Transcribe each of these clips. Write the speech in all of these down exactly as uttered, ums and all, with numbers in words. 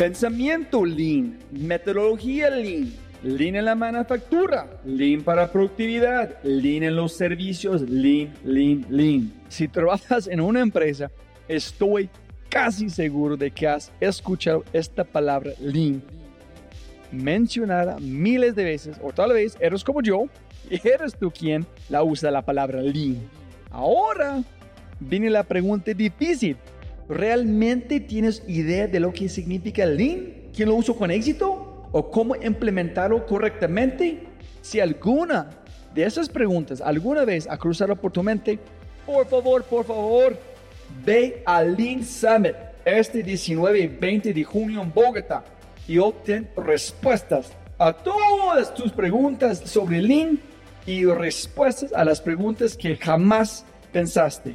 Pensamiento Lean, metodología Lean, Lean en la manufactura, Lean para productividad, Lean en los servicios, Lean, Lean, Lean. Si trabajas en una empresa, estoy casi seguro de que has escuchado esta palabra Lean mencionada miles de veces, o tal vez eres como yo y eres tú quien la usa la palabra Lean. Ahora viene la pregunta difícil. ¿Realmente tienes idea de lo que significa Lean? ¿Quién lo usó con éxito? ¿O cómo implementarlo correctamente? Si alguna de esas preguntas alguna vez ha cruzado por tu mente, por favor, por favor, ve al Lean Summit este diecinueve y veinte de junio en Bogotá y obtén respuestas a todas tus preguntas sobre Lean y respuestas a las preguntas que jamás pensaste.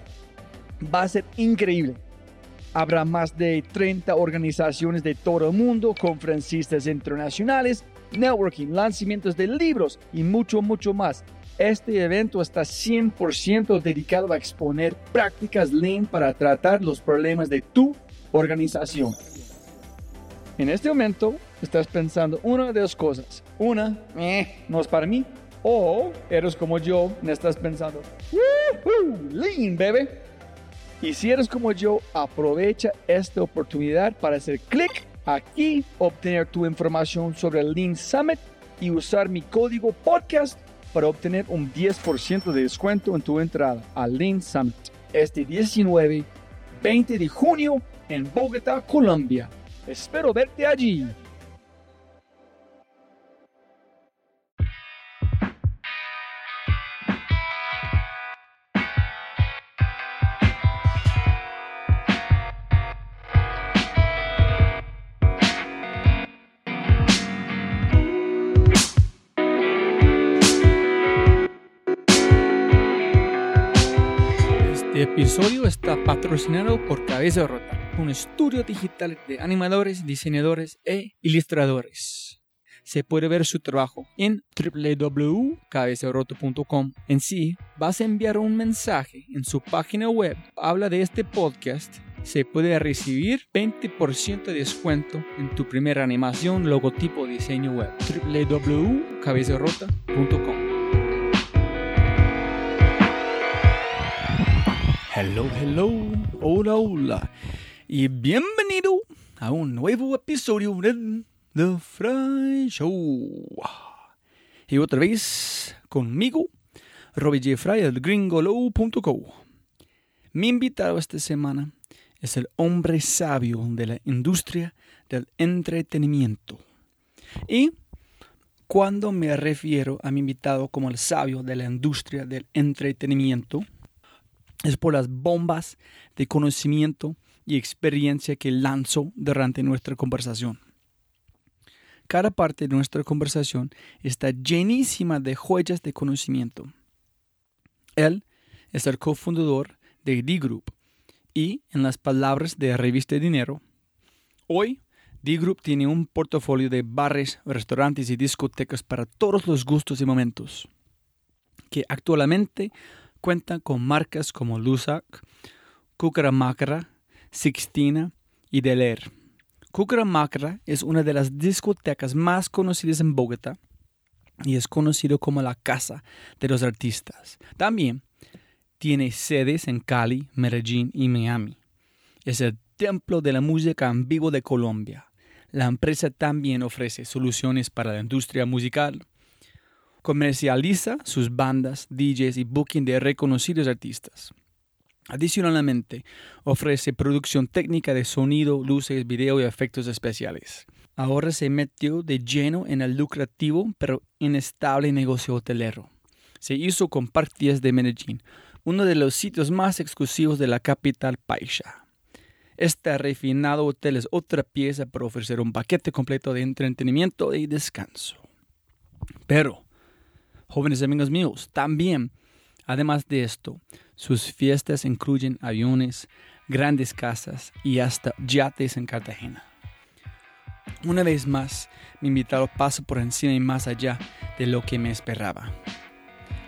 Va a ser increíble. Habrá más de treinta organizaciones de todo el mundo, conferencistas internacionales, networking, lanzamientos de libros y mucho, mucho más. Este evento está cien por ciento dedicado a exponer prácticas Lean para tratar los problemas de tu organización. En este momento, estás pensando una de dos cosas. Una, eh, no es para mí. O eres como yo, y estás pensando, ¡woohoo! Lean, bebé. Y si eres como yo, aprovecha esta oportunidad para hacer clic aquí, obtener tu información sobre el Lean Summit y usar mi código podcast para obtener un diez por ciento de descuento en tu entrada al Lean Summit este diecinueve y veinte de junio en Bogotá, Colombia. Espero verte allí. Este episodio está patrocinado por Cabeza Rota, un estudio digital de animadores, diseñadores e ilustradores. Se puede ver su trabajo en doble u doble u doble u punto cabeza rota punto com. En sí, vas a enviar un mensaje en su página web. Habla de este podcast. Se puede recibir veinte por ciento de descuento en tu primera animación, logotipo, diseño web. doble u doble u doble u punto cabeza rota punto com. Hello, hello, hola, hola, y bienvenido a un nuevo episodio de The Fry Show. Y otra vez conmigo, Robbie J. Fry del Gringo Low punto co. Mi invitado esta semana es el hombre sabio de la industria del entretenimiento. Y cuando me refiero a mi invitado como el sabio de la industria del entretenimiento, es por las bombas de conocimiento y experiencia que lanzó durante nuestra conversación. Cada parte de nuestra conversación está llenísima de joyas de conocimiento. Él es el cofundador de D'Groupe y, en las palabras de la revista Dinero, hoy D'Groupe tiene un portafolio de bares, restaurantes y discotecas para todos los gustos y momentos, que actualmente cuentan con marcas como Lussac, Kukaramakara, Sixtina y Delaire. Kukaramakara es una de las discotecas más conocidas en Bogotá y es conocido como la casa de los artistas. También tiene sedes en Cali, Medellín y Miami. Es el templo de la música en vivo de Colombia. La empresa también ofrece soluciones para la industria musical. Comercializa sus bandas, D Js y booking de reconocidos artistas. Adicionalmente, ofrece producción técnica de sonido, luces, video y efectos especiales. Ahora se metió de lleno en el lucrativo pero inestable negocio hotelero. Se hizo con Park diez de Medellín, uno de los sitios más exclusivos de la capital paisa. Este refinado hotel es otra pieza para ofrecer un paquete completo de entretenimiento y descanso. Pero, jóvenes amigos míos, también, además de esto, sus fiestas incluyen aviones, grandes casas y hasta yates en Cartagena. Una vez más, mi invitado pasa por encima y más allá de lo que me esperaba.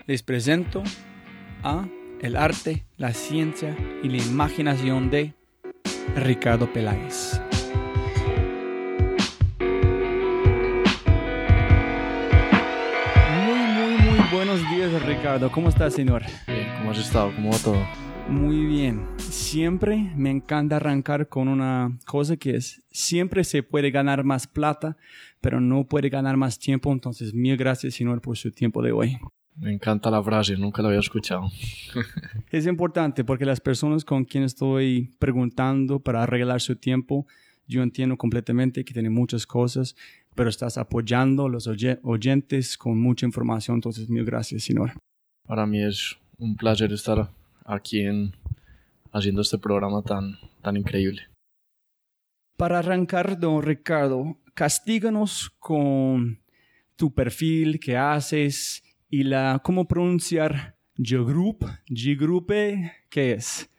Les presento a el arte, la ciencia y la imaginación de Ricardo Peláez. Ricardo, ¿cómo estás, señor? Bien, ¿cómo has estado? ¿Cómo va todo? Muy bien. Siempre me encanta arrancar con una cosa que es, siempre se puede ganar más plata, pero no puede ganar más tiempo. Entonces, mil gracias, señor, por su tiempo de hoy. Me encanta la frase, nunca la había escuchado. Es importante porque las personas con quienes estoy preguntando para arreglar su tiempo, yo entiendo completamente que tienen muchas cosas, pero estás apoyando a los oy- oyentes con mucha información. Entonces, mil gracias, señor. Para mí es un placer estar aquí en, haciendo este programa tan, tan increíble. Para arrancar, don Ricardo, castíganos con tu perfil, qué haces y la, cómo pronunciar D'Groupe. D'Groupe, ¿qué es?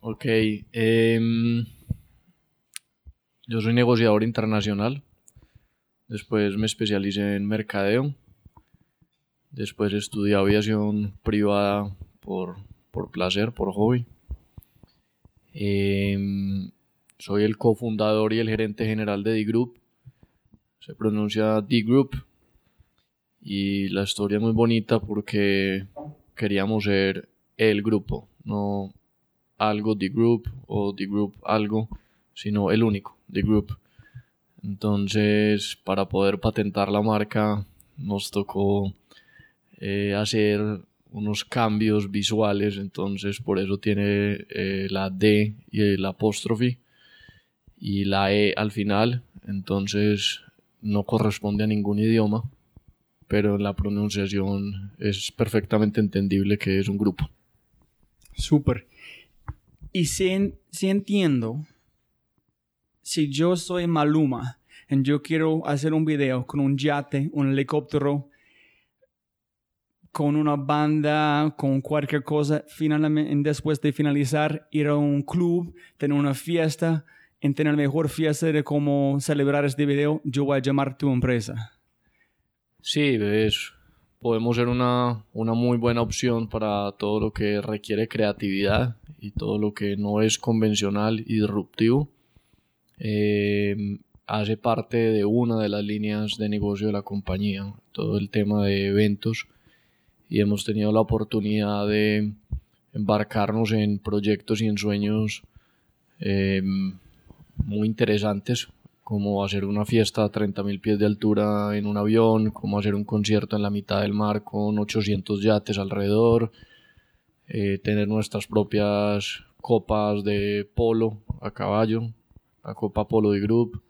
Ok, eh, yo soy negociador internacional, después me especialicé en mercadeo, después estudié aviación privada por por placer, por hobby. Eh, soy el cofundador y el gerente general de D'Groupe. Se pronuncia D'Groupe. Y la historia es muy bonita porque queríamos ser el grupo, no algo D'Groupe o D'Groupe algo, sino el único, D'Groupe. Entonces, para poder patentar la marca, nos tocó eh, hacer unos cambios visuales, entonces por eso tiene eh, la D y el apóstrofe y la E al final, entonces no corresponde a ningún idioma, pero en la pronunciación es perfectamente entendible que es un grupo. Súper. Y si, en, si entiendo, si yo soy Maluma y yo quiero hacer un video con un yate, un helicóptero, con una banda, con cualquier cosa, finalmente, después de finalizar, ir a un club, tener una fiesta, en tener la mejor fiesta de cómo celebrar este video, yo voy a llamar a tu empresa. Sí, ves, podemos ser una, una muy buena opción para todo lo que requiere creatividad y todo lo que no es convencional y disruptivo. Eh, hace parte de una de las líneas de negocio de la compañía, todo el tema de eventos, y hemos tenido la oportunidad de embarcarnos en proyectos y en sueños eh, muy interesantes, como hacer una fiesta a treinta mil pies de altura en un avión, como hacer un concierto en la mitad del mar con ochocientos yates alrededor, eh, tener nuestras propias copas de polo a caballo, la Copa Polo de Group,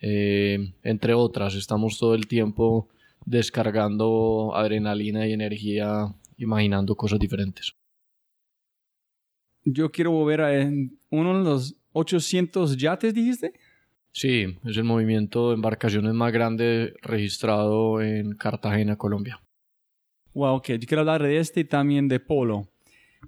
eh, entre otras. Estamos todo el tiempo descargando adrenalina y energía, imaginando cosas diferentes. Yo quiero volver a uno de los ochocientos yates, ¿dijiste? Sí, es el movimiento de embarcaciones más grande registrado en Cartagena, Colombia. Wow, ok. Yo quiero hablar de este y también de polo.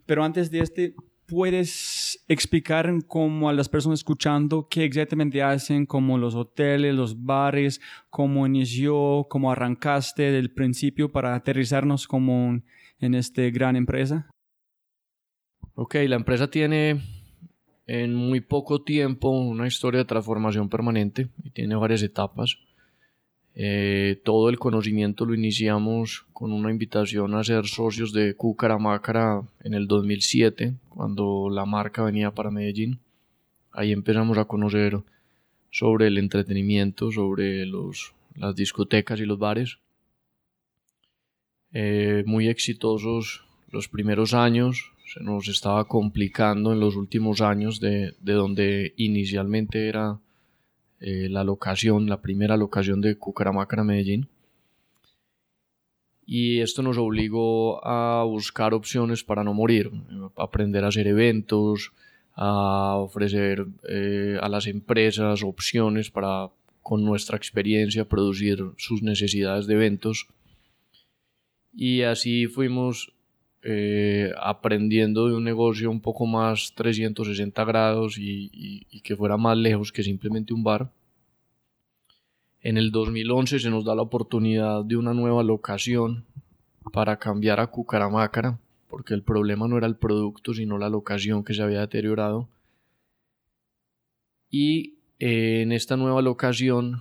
Pero antes de este, ¿puedes explicar cómo a las personas escuchando qué exactamente hacen, como los hoteles, los bares, cómo inició, cómo arrancaste del principio para aterrizarnos como en esta gran empresa? Ok, la empresa tiene en muy poco tiempo una historia de transformación permanente y tiene varias etapas. Eh, todo el conocimiento lo iniciamos con una invitación a ser socios de Kukaramakara en el dos mil siete, cuando la marca venía para Medellín. Ahí empezamos a conocer sobre el entretenimiento, sobre los, las discotecas y los bares. Eh, muy exitosos los primeros años, se nos estaba complicando en los últimos años de, de donde inicialmente era Eh, la locación, la primera locación de Kukaramakara, Medellín. Y esto nos obligó a buscar opciones para no morir, a aprender a hacer eventos, a ofrecer eh, a las empresas opciones para, con nuestra experiencia, producir sus necesidades de eventos. Y así fuimos eh, aprendiendo de un negocio un poco más trescientos sesenta grados y, y, y que fuera más lejos que simplemente un bar. En el dos mil once se nos da la oportunidad de una nueva locación para cambiar a Kukaramakara, porque el problema no era el producto sino la locación que se había deteriorado. Y eh, en esta nueva locación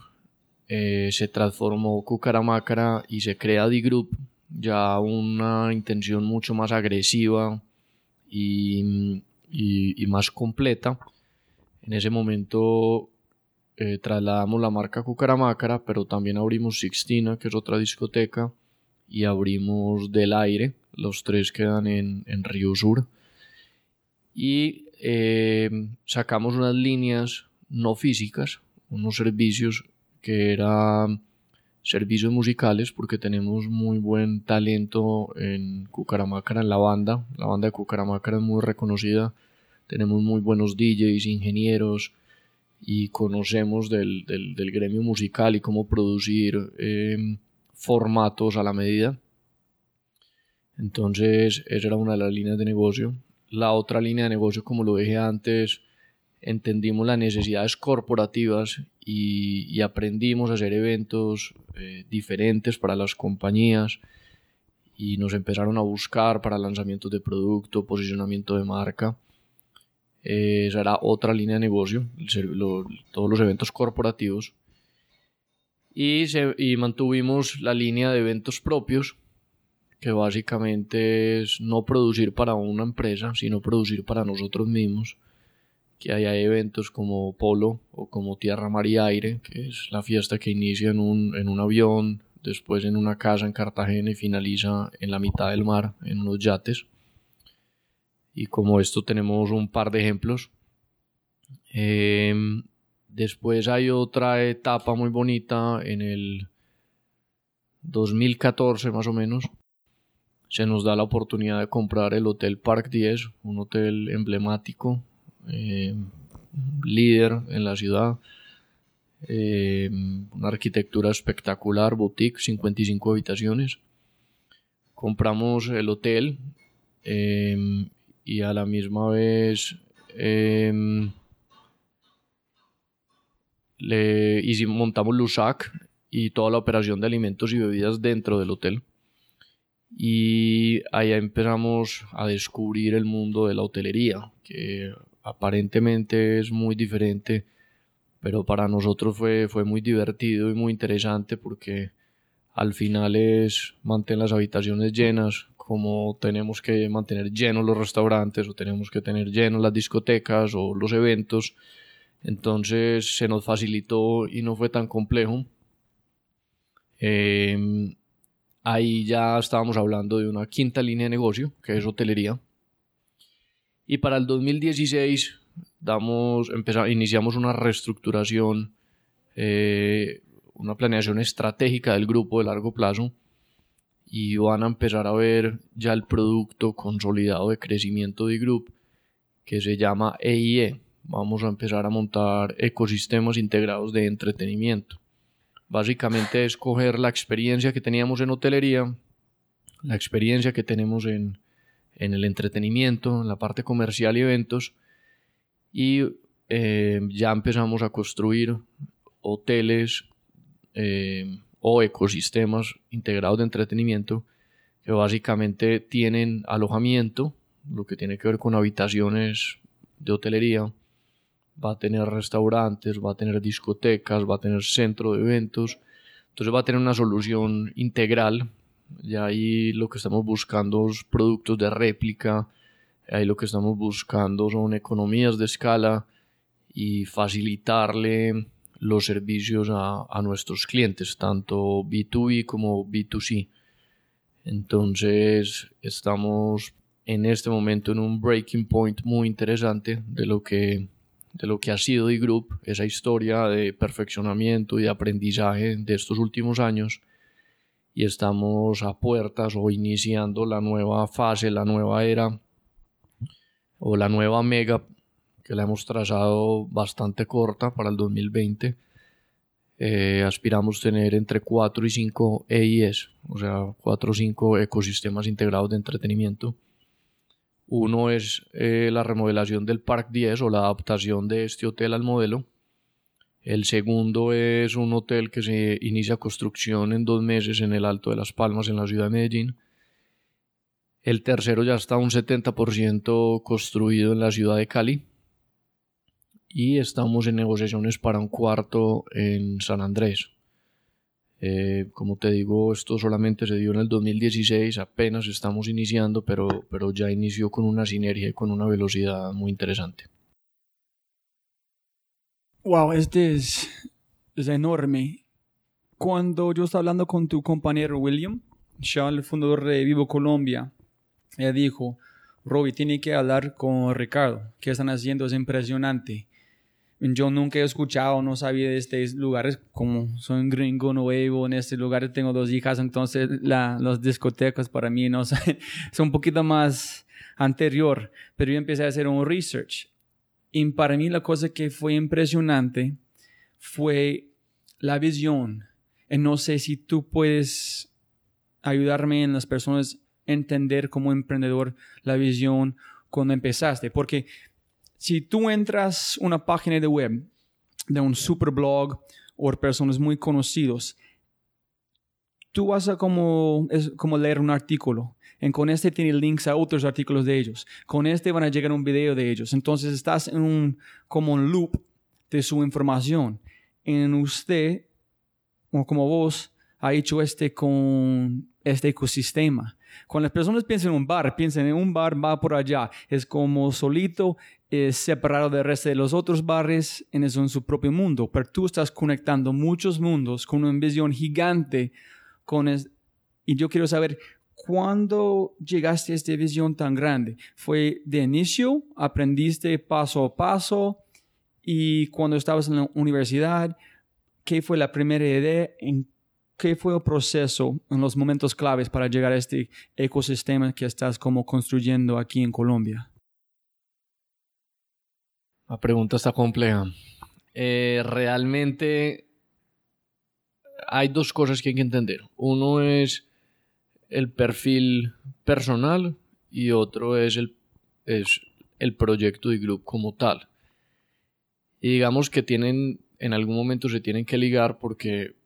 eh, se transformó Kukaramakara y se crea D'Groupe, ya una intención mucho más agresiva y, y, y más completa. En ese momento eh, trasladamos la marca Kukaramakara, pero también abrimos Sixtina, que es otra discoteca, y abrimos Delaire. Los tres quedan en, en Río Sur. Y eh, sacamos unas líneas no físicas, unos servicios que eran servicios musicales, porque tenemos muy buen talento en Kukaramakara, en la banda. La banda de Kukaramakara es muy reconocida. Tenemos muy buenos D Js, ingenieros, y conocemos del, del, del gremio musical y cómo producir eh, formatos a la medida. Entonces, esa era una de las líneas de negocio. La otra línea de negocio, como lo dije antes, entendimos las necesidades corporativas y, y aprendimos a hacer eventos eh, diferentes para las compañías, y nos empezaron a buscar para lanzamientos de producto, posicionamiento de marca. Eh, esa era otra línea de negocio, el, lo, todos los eventos corporativos. Y, se, y mantuvimos la línea de eventos propios, que básicamente es no producir para una empresa, sino producir para nosotros mismos. Que haya eventos como Polo o como Tierra, Mar y Aire, que es la fiesta que inicia en un, en un avión, después en una casa en Cartagena y finaliza en la mitad del mar, en unos yates. Y como esto tenemos un par de ejemplos. Eh, después hay otra etapa muy bonita en el dos mil catorce más o menos. Se nos da la oportunidad de comprar el hotel Park diez, un hotel emblemático, eh, líder en la ciudad, eh, una arquitectura espectacular, boutique, cincuenta y cinco habitaciones. Compramos el hotel eh, y a la misma vez eh, le hicimos, montamos Lussac y toda la operación de alimentos y bebidas dentro del hotel. Y allá empezamos a descubrir el mundo de la hotelería, que aparentemente es muy diferente, pero para nosotros fue, fue muy divertido y muy interesante, porque al final es mantener las habitaciones llenas, como tenemos que mantener llenos los restaurantes, o tenemos que tener llenos las discotecas o los eventos. Entonces se nos facilitó y no fue tan complejo. eh, Ahí ya estábamos hablando de una quinta línea de negocio, que es hotelería. Y para el dos mil dieciséis damos, empezamos, iniciamos una reestructuración, eh, una planeación estratégica del grupo de largo plazo, y van a empezar a ver ya el producto consolidado de crecimiento de D'Groupe, que se llama E I E. Vamos a empezar a montar ecosistemas integrados de entretenimiento. Básicamente es coger la experiencia que teníamos en hotelería, la experiencia que tenemos en, en el entretenimiento, en la parte comercial y eventos, y eh, ya empezamos a construir hoteles eh, o ecosistemas integrados de entretenimiento, que básicamente tienen alojamiento, lo que tiene que ver con habitaciones de hotelería. Va a tener restaurantes, va a tener discotecas, va a tener centro de eventos. Entonces va a tener una solución integral. Y ahí lo que estamos buscando es productos de réplica. Ahí lo que estamos buscando son economías de escala y facilitarle los servicios a, a nuestros clientes, tanto B dos B como B dos C. Entonces estamos en este momento en un breaking point muy interesante de lo que... de lo que ha sido D'Groupe, esa historia de perfeccionamiento y de aprendizaje de estos últimos años, y estamos a puertas o iniciando la nueva fase, la nueva era o la nueva mega, que la hemos trazado bastante corta para el dos mil veinte. Eh, aspiramos tener entre cuatro y cinco E I Es, o sea, cuatro o cinco ecosistemas integrados de entretenimiento. Uno es eh, la remodelación del Park diez o la adaptación de este hotel al modelo. El segundo es un hotel que se inicia construcción en dos meses en el Alto de las Palmas, en la ciudad de Medellín. El tercero ya está un setenta por ciento construido en la ciudad de Cali. Y estamos en negociaciones para un cuarto en San Andrés. Eh, como te digo, esto solamente se dio en el dos mil dieciséis, apenas estamos iniciando, pero, pero ya inició con una sinergia y con una velocidad muy interesante. Wow, este es, es enorme. Cuando yo estaba hablando con tu compañero William Shaw, el fundador de Vivo Colombia, ella dijo: Robbie, tiene que hablar con Ricardo, ¿qué están haciendo? Es impresionante. Yo nunca he escuchado, no sabía de estos lugares, como soy un gringo nuevo en este lugar, tengo dos hijas, entonces la, las discotecas para mí no son, son un poquito más anterior, pero yo empecé a hacer un research y para mí la cosa que fue impresionante fue la visión. Y no sé si tú puedes ayudarme en las personas a entender como emprendedor la visión cuando empezaste, porque si tú entras a una página de web de un superblog o personas muy conocidos, tú vas a como, es como leer un artículo. Y con este tiene links a otros artículos de ellos. Con este van a llegar un video de ellos. Entonces estás en un, como un loop de su información. En usted, o como vos, ha hecho este con este ecosistema. Cuando las personas piensan en un bar, piensan en un bar, va por allá. Es como solito, es separado del resto de los otros bares, es en su propio mundo. Pero tú estás conectando muchos mundos con una visión gigante. Con es... Y yo quiero saber, ¿cuándo llegaste a esta visión tan grande? ¿Fue de inicio? ¿Aprendiste paso a paso? ¿Y cuando estabas en la universidad? ¿Qué fue la primera idea? ¿En ¿Qué fue el proceso en los momentos claves para llegar a este ecosistema que estás como construyendo aquí en Colombia? La pregunta está compleja. Eh, realmente hay dos cosas que hay que entender. Uno es el perfil personal y otro es el, es el proyecto de D'Groupe como tal. Y digamos que tienen, en algún momento se tienen que ligar porque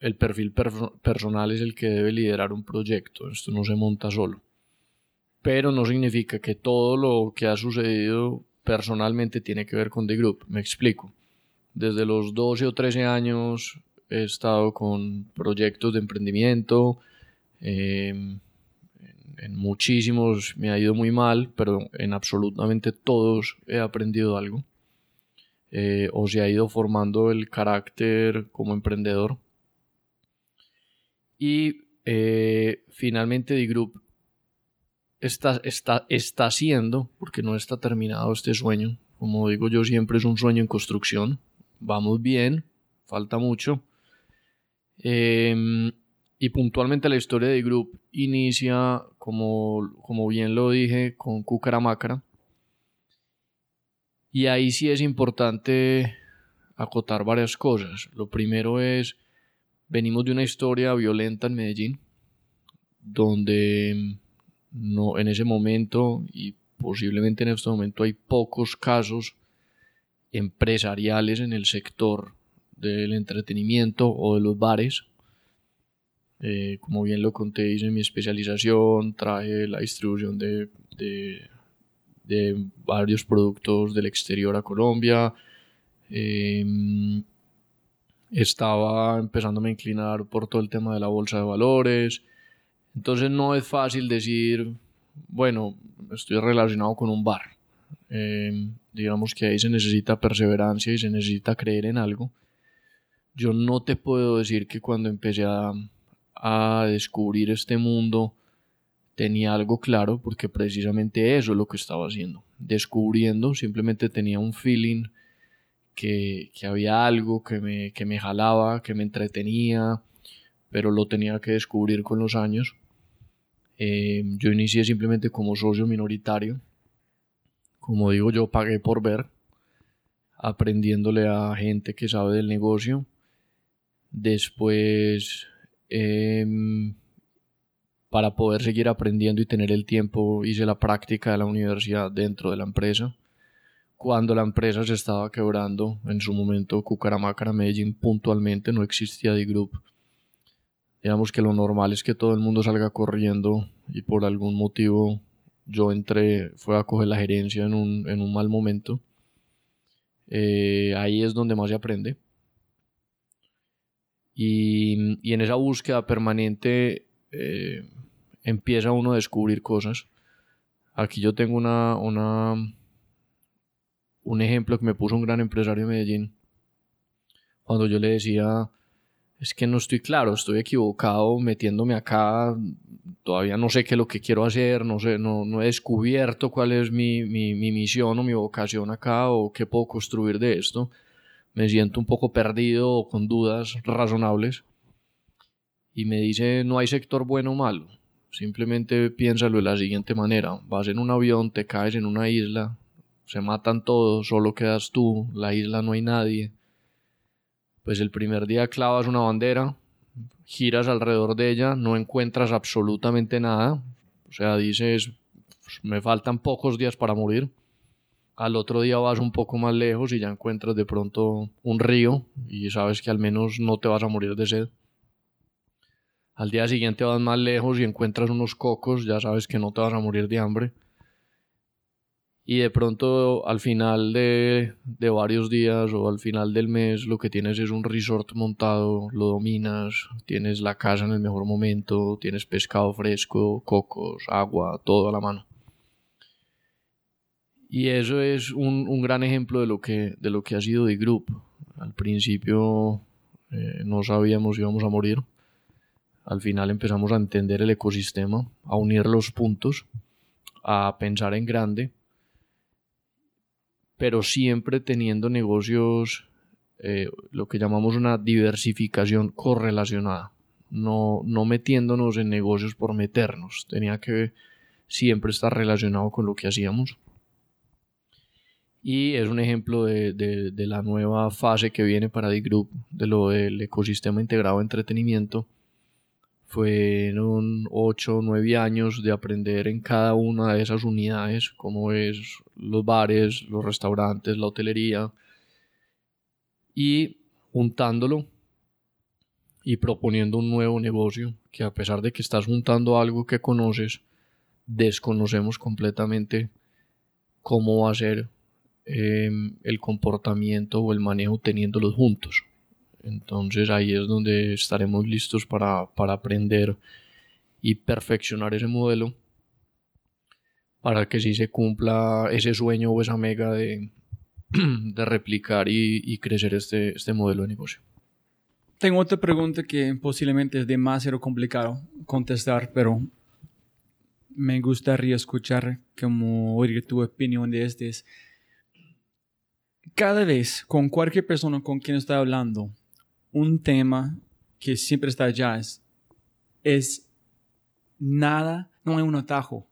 el perfil per- personal es el que debe liderar un proyecto. Esto no se monta solo. Pero no significa que todo lo que ha sucedido personalmente tiene que ver con D'Groupe. Me explico. Desde los doce o trece años he estado con proyectos de emprendimiento. Eh, en muchísimos me ha ido muy mal, pero en absolutamente todos he aprendido algo. Eh, o se ha ido formando el carácter como emprendedor. Y eh, finalmente D'Groupe está, está, está haciendo, porque no está terminado este sueño. Como digo yo, siempre es un sueño en construcción. Vamos bien, falta mucho. Eh, y puntualmente la historia de D'Groupe inicia, como, como bien lo dije, con Kukaramakara. Y ahí sí es importante acotar varias cosas. Lo primero es: venimos de una historia violenta en Medellín, donde no, en ese momento y posiblemente en este momento hay pocos casos empresariales en el sector del entretenimiento o de los bares. Eh, como bien lo conté, hice mi especialización, traje la distribución de, de, de varios productos del exterior a Colombia. Eh, Estaba empezándome a inclinar por todo el tema de la bolsa de valores. Entonces no es fácil decir, bueno, estoy relacionado con un bar. Eh, digamos que ahí se necesita perseverancia y se necesita creer en algo. Yo no te puedo decir que cuando empecé a, a descubrir este mundo tenía algo claro, porque precisamente eso es lo que estaba haciendo. Descubriendo, simplemente tenía un feeling Que, que había algo que me, que me jalaba, que me entretenía, pero lo tenía que descubrir con los años. Eh, yo inicié simplemente como socio minoritario. Como digo, yo pagué por ver, aprendiéndole a gente que sabe del negocio. Después, eh, para poder seguir aprendiendo y tener el tiempo, hice la práctica de la universidad dentro de la empresa. Cuando la empresa se estaba quebrando, en su momento Kukaramakara Medellín puntualmente, no existía D'Groupe. Digamos que lo normal es que todo el mundo salga corriendo y por algún motivo yo entré, fue a coger la gerencia en un, en un mal momento. Eh, ahí es donde más se aprende. Y, y en esa búsqueda permanente eh, empieza uno a descubrir cosas. Aquí yo tengo una, una, un ejemplo que me puso un gran empresario de Medellín. Cuando yo le decía, es que no estoy claro, estoy equivocado metiéndome acá, todavía no sé qué es lo que quiero hacer, no sé, no, no he descubierto cuál es mi, mi, mi misión o mi vocación acá o qué puedo construir de esto. Me siento un poco perdido o con dudas razonables. Y me dice, no hay sector bueno o malo, simplemente piénsalo de la siguiente manera: vas en un avión, te caes en una isla, se matan todos, solo quedas tú, la isla no hay nadie. Pues el primer día clavas una bandera, giras alrededor de ella, no encuentras absolutamente nada, o sea, dices, me faltan pocos días para morir. Al otro día vas un poco más lejos y ya encuentras de pronto un río y sabes que al menos no te vas a morir de sed. Al día siguiente vas más lejos y encuentras unos cocos, ya sabes que no te vas a morir de hambre. Y de pronto al final de, de varios días o al final del mes lo que tienes es un resort montado, lo dominas, tienes la casa en el mejor momento, tienes pescado fresco, cocos, agua, todo a la mano. Y eso es un, un gran ejemplo de lo que, de lo que ha sido D'Groupe. Al principio eh, no sabíamos si íbamos a morir. Al final empezamos a entender el ecosistema, a unir los puntos, a pensar en grande, pero siempre teniendo negocios, eh, lo que llamamos una diversificación correlacionada. No, no metiéndonos en negocios por meternos. Tenía que siempre estar relacionado con lo que hacíamos. Y es un ejemplo de, de, de la nueva fase que viene para D'Groupe, de lo del ecosistema integrado de entretenimiento. Fueron ocho o nueve años de aprender en cada una de esas unidades, como es los bares, los restaurantes, la hotelería, y juntándolo y proponiendo un nuevo negocio que, a pesar de que estás juntando algo que conoces, desconocemos completamente cómo va a ser eh, el comportamiento o el manejo teniéndolos juntos. Entonces ahí es donde estaremos listos para, para aprender y perfeccionar ese modelo para que sí se cumpla ese sueño o esa mega de, de replicar y, y crecer este, este modelo de negocio. Tengo otra pregunta que posiblemente es demasiado complicado contestar, pero me gustaría escuchar como oír tu opinión de este. Cada vez, con cualquier persona con quien estoy hablando, un tema que siempre está allá es, es nada, no hay un atajo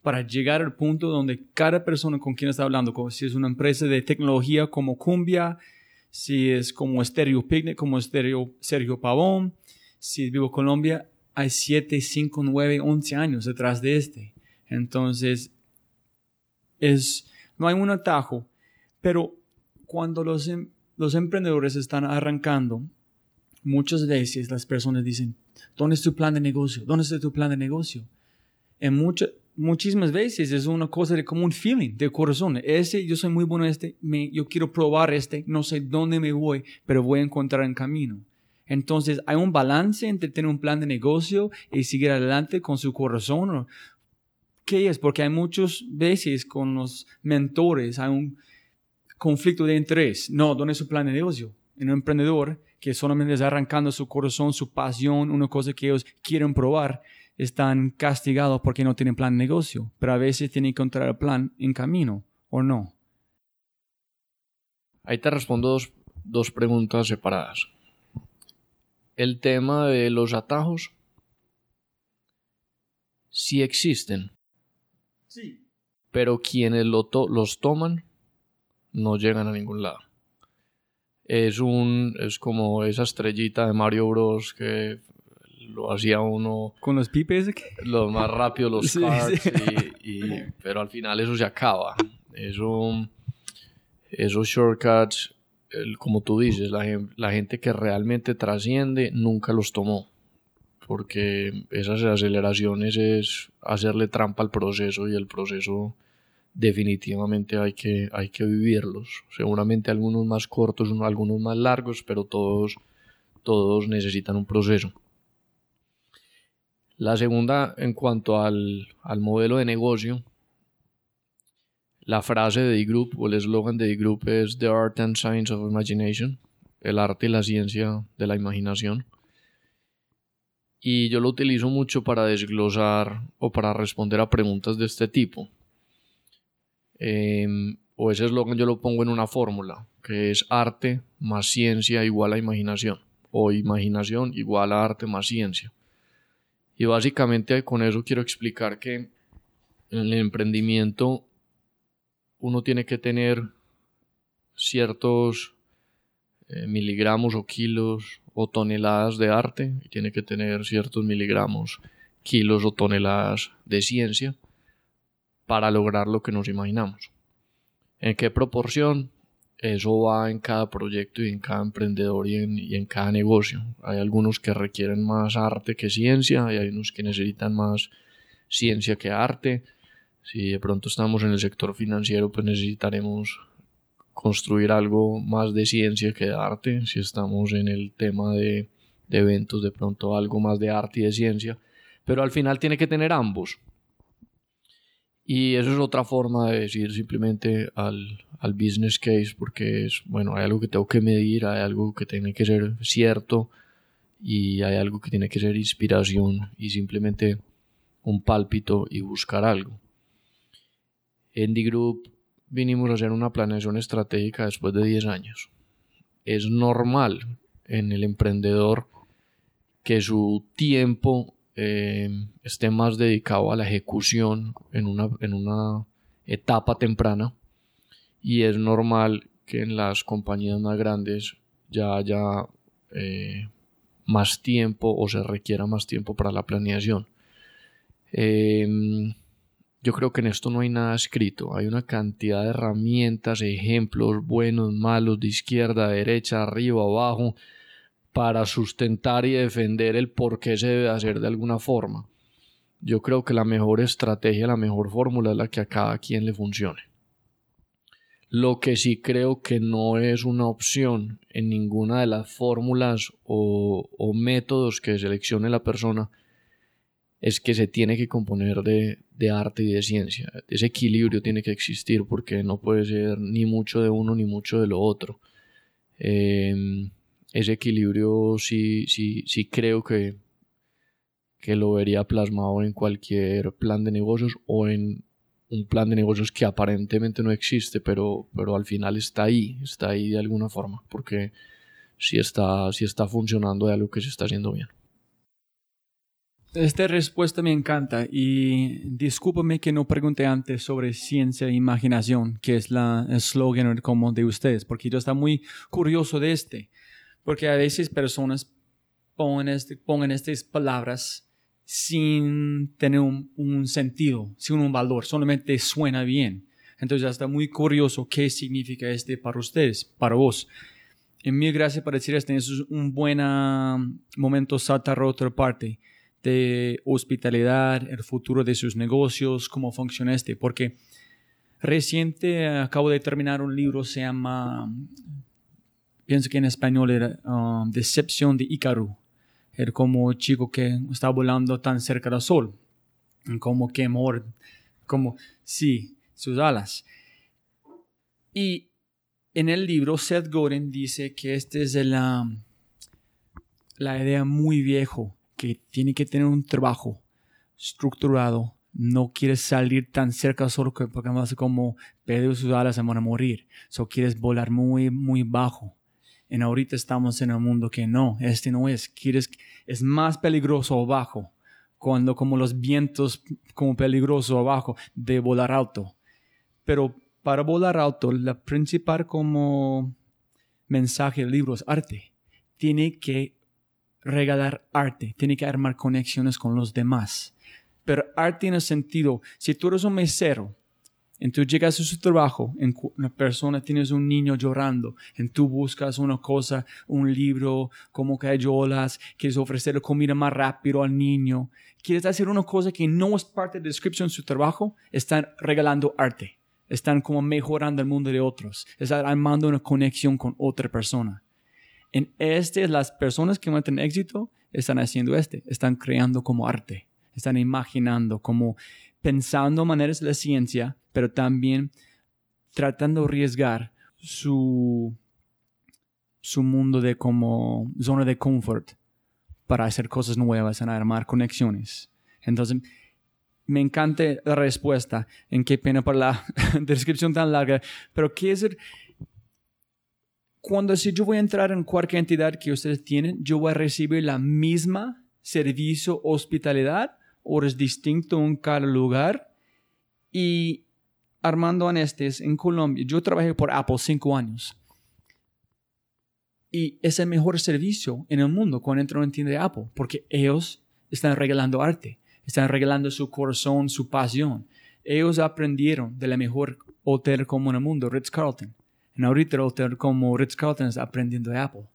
para llegar al punto donde cada persona con quien está hablando, como si es una empresa de tecnología como Cumbia, si es como Estéreo Picnic, como Estéreo Sergio Pavón, si es Vivo Colombia, hay siete, cinco, nueve, once años detrás de este. Entonces, es, no hay un atajo, pero cuando los em- Los emprendedores están arrancando. Muchas veces las personas dicen, ¿dónde es tu plan de negocio? ¿Dónde está tu plan de negocio? En muchas, muchísimas veces es una cosa de como un feeling de corazón. Ese, yo soy muy bueno en este, me, yo quiero probar este, no sé dónde me voy, pero voy a encontrar un camino. Entonces, hay un balance entre tener un plan de negocio y seguir adelante con su corazón. ¿Qué es? Porque hay muchas veces con los mentores, hay un conflicto de interés. No, ¿dónde es su plan de negocio? En un emprendedor que solamente está arrancando su corazón, su pasión, una cosa que ellos quieren probar, están castigados porque no tienen plan de negocio. Pero a veces tienen que encontrar el plan en camino, ¿o no? Ahí te respondo dos, dos preguntas separadas. El tema de los atajos. Sí existen. Sí. Pero quienes lo to- los toman no llegan a ningún lado. Es un es como esa estrellita de Mario Bros que lo hacía uno con los pipes, los más rápidos, los sí, cards, sí. Y, y, pero al final eso se acaba. Eso, esos shortcuts, el, como tú dices, la, la gente que realmente trasciende nunca los tomó, porque esas aceleraciones es hacerle trampa al proceso, y el proceso definitivamente hay que, hay que vivirlos. Seguramente algunos más cortos, algunos más largos, pero todos, todos necesitan un proceso. La segunda, en cuanto al, al modelo de negocio, la frase de D'Groupe o el eslogan de D'Groupe es The Art and Science of Imagination, el arte y la ciencia de la imaginación. Y yo lo utilizo mucho para desglosar o para responder a preguntas de este tipo. Eh, o ese eslogan yo lo pongo en una fórmula, que es arte más ciencia igual a imaginación, o imaginación igual a arte más ciencia. Y básicamente con eso quiero explicar que en el emprendimiento uno tiene que tener ciertos eh, miligramos o kilos o toneladas de arte, y tiene que tener ciertos miligramos, kilos o toneladas de ciencia para lograr lo que nos imaginamos. ¿En qué proporción? Eso va en cada proyecto y en cada emprendedor y en, y en cada negocio. Hay algunos que requieren más arte que ciencia y hay unos que necesitan más ciencia que arte. Si de pronto estamos en el sector financiero, pues necesitaremos construir algo más de ciencia que de arte. Si estamos en el tema de, de eventos, de pronto algo más de arte y de ciencia. Pero al final tiene que tener ambos. Y eso es otra forma de decir simplemente al, al business case, porque es, bueno, hay algo que tengo que medir, hay algo que tiene que ser cierto y hay algo que tiene que ser inspiración y simplemente un pálpito y buscar algo. En D'Groupe vinimos a hacer una planeación estratégica después de diez años. Es normal en el emprendedor que su tiempo eh, esté más dedicado a la ejecución en una, en una etapa temprana, y es normal que en las compañías más grandes ya haya eh, más tiempo o se requiera más tiempo para la planeación. Eh, Yo creo que en esto no hay nada escrito, hay una cantidad de herramientas, ejemplos buenos, malos, de izquierda, derecha, arriba, abajo, para sustentar y defender el por qué se debe hacer de alguna forma. Yo creo que la mejor estrategia, la mejor fórmula es la que a cada quien le funcione. Lo que sí creo que no es una opción en ninguna de las fórmulas o, o métodos que seleccione la persona es que se tiene que componer de, de arte y de ciencia. Ese equilibrio tiene que existir porque no puede ser ni mucho de uno ni mucho de lo otro. Eh, ese equilibrio sí, sí, sí creo que, que lo vería plasmado en cualquier plan de negocios o en un plan de negocios que aparentemente no existe, pero, pero al final está ahí, está ahí de alguna forma, porque sí está, sí está funcionando de algo que se está haciendo bien. Esta respuesta me encanta y discúlpame que no pregunté antes sobre ciencia e imaginación, que es la eslogan común de ustedes, porque yo estaba muy curioso de este, porque a veces personas ponen, este, ponen estas palabras sin tener un, un sentido, sin un valor, solamente suena bien. Entonces ya está muy curioso qué significa este para ustedes, para vos. Y mil gracias por decir este, eso es un buen momento saltar a otra parte de hospitalidad, el futuro de sus negocios, cómo funciona este, porque reciente acabo de terminar un libro, se llama, pienso que en español era um, Decepción de Icaro, era como un chico que estaba volando tan cerca del sol, como quemó, como, sí, sus alas. Y en el libro Seth Godin dice que este es la, la idea muy viejo, que tiene que tener un trabajo estructurado, no quieres salir tan cerca al sol porque más como perder sus alas se van a morir, so quieres volar muy muy bajo. En ahorita estamos en un mundo que no, este no es, quieres, es más peligroso abajo, cuando como los vientos como peligroso abajo de volar alto. Pero para volar alto, la principal como mensaje del libro es arte, tiene que regalar arte, tiene que armar conexiones con los demás. Pero arte en el sentido, si tú eres un mesero, entonces llegas a su trabajo, en una persona, tienes un niño llorando, en tú buscas una cosa, un libro, cómo cayó olas, quieres ofrecerle comida más rápido al niño, quieres hacer una cosa que no es parte de la descripción de su trabajo, están regalando arte, están como mejorando el mundo de otros, están armando una conexión con otra persona. En este, las personas que encuentran éxito están haciendo este, están creando como arte, están imaginando, como pensando maneras de la ciencia, pero también tratando de arriesgar su, su mundo de como zona de confort para hacer cosas nuevas, en armar conexiones. Entonces, me encanta la respuesta. En qué pena por la descripción tan larga, pero quiere decir, cuando si yo voy a entrar en cualquier entidad que ustedes tienen, yo voy a recibir la misma servicio hospitalidad, o es distinto en cada lugar. Y Armando Anestes, en Colombia, yo trabajé por Apple cinco años. Y es el mejor servicio en el mundo cuando entro en tienda de Apple, porque ellos están regalando arte, están regalando su corazón, su pasión. Ellos aprendieron de la mejor hotel como en el mundo, Ritz Carlton. En ahorita el hotel como Ritz Carlton está aprendiendo de Apple.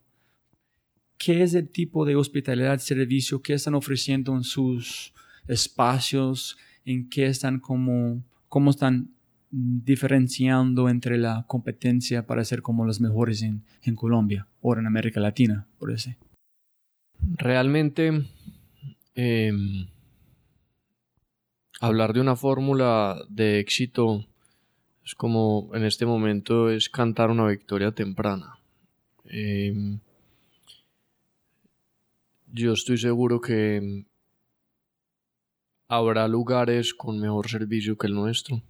¿Qué es el tipo de hospitalidad, servicio que están ofreciendo en sus espacios? ¿En qué están como, cómo están diferenciando entre la competencia para ser como los mejores en, en Colombia o en América Latina, por eso? Realmente, eh, hablar de una fórmula de éxito es como, en este momento, es cantar una victoria temprana. Eh, yo estoy seguro que habrá lugares con mejor servicio que el nuestro.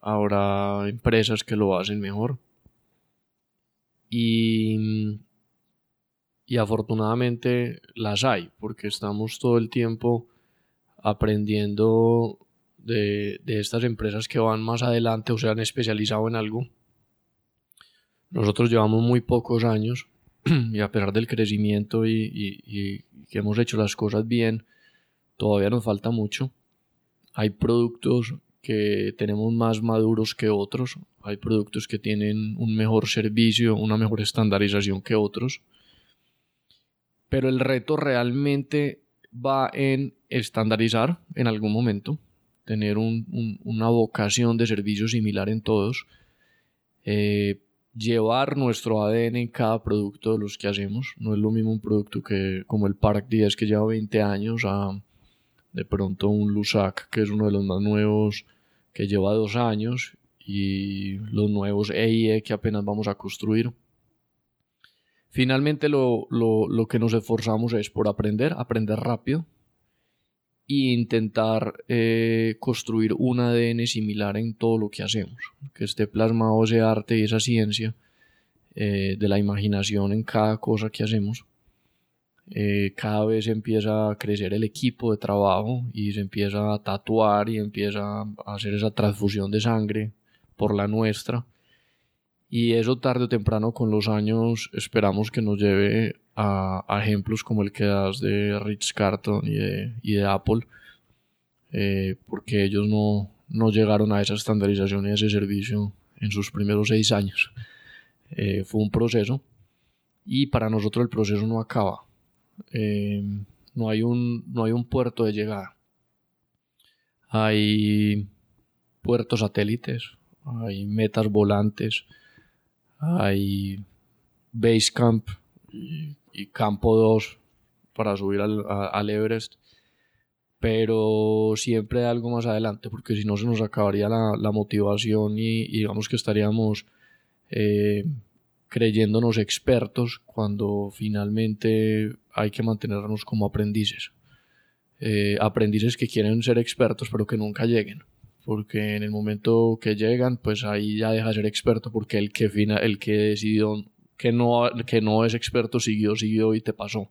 Habrá empresas que lo hacen mejor. Y, y afortunadamente las hay, porque estamos todo el tiempo aprendiendo de, de estas empresas que van más adelante o se han especializado en algo. Nosotros llevamos muy pocos años y a pesar del crecimiento y, y, y que hemos hecho las cosas bien, todavía nos falta mucho. Hay productos que tenemos más maduros que otros, hay productos que tienen un mejor servicio, una mejor estandarización que otros, pero el reto realmente va en estandarizar en algún momento, tener un, un, una vocación de servicio similar en todos, eh, llevar nuestro A D N en cada producto de los que hacemos. No es lo mismo un producto que, como el Park diez, que lleva veinte años, a de pronto un Lussac, que es uno de los más nuevos, que lleva dos años, y los nuevos E I E que apenas vamos a construir. Finalmente lo, lo, lo que nos esforzamos es por aprender, aprender rápido e intentar eh, construir un A D N similar en todo lo que hacemos, que esté plasmado ese arte y esa ciencia eh, de la imaginación en cada cosa que hacemos. Eh, cada vez empieza a crecer el equipo de trabajo y se empieza a tatuar y empieza a hacer esa transfusión de sangre por la nuestra, y eso tarde o temprano con los años esperamos que nos lleve a, a ejemplos como el que das de Ritz Carlton y de, y de Apple, eh, porque ellos no, no llegaron a esa estandarización y a ese servicio en sus primeros seis años. Eh, fue un proceso, y para nosotros el proceso no acaba. Eh, no hay un, no hay un puerto de llegada. Hay puertos satélites, hay metas volantes, hay base camp y, y campo dos para subir al, a, al Everest, pero siempre hay algo más adelante, porque si no se nos acabaría la, la motivación y, y digamos que estaríamos eh, creyéndonos expertos cuando finalmente hay que mantenernos como aprendices. Eh, aprendices que quieren ser expertos pero que nunca lleguen, porque en el momento que llegan, pues ahí ya deja de ser experto, porque el que, fina, el que decidió que no, que no es experto siguió, siguió y te pasó.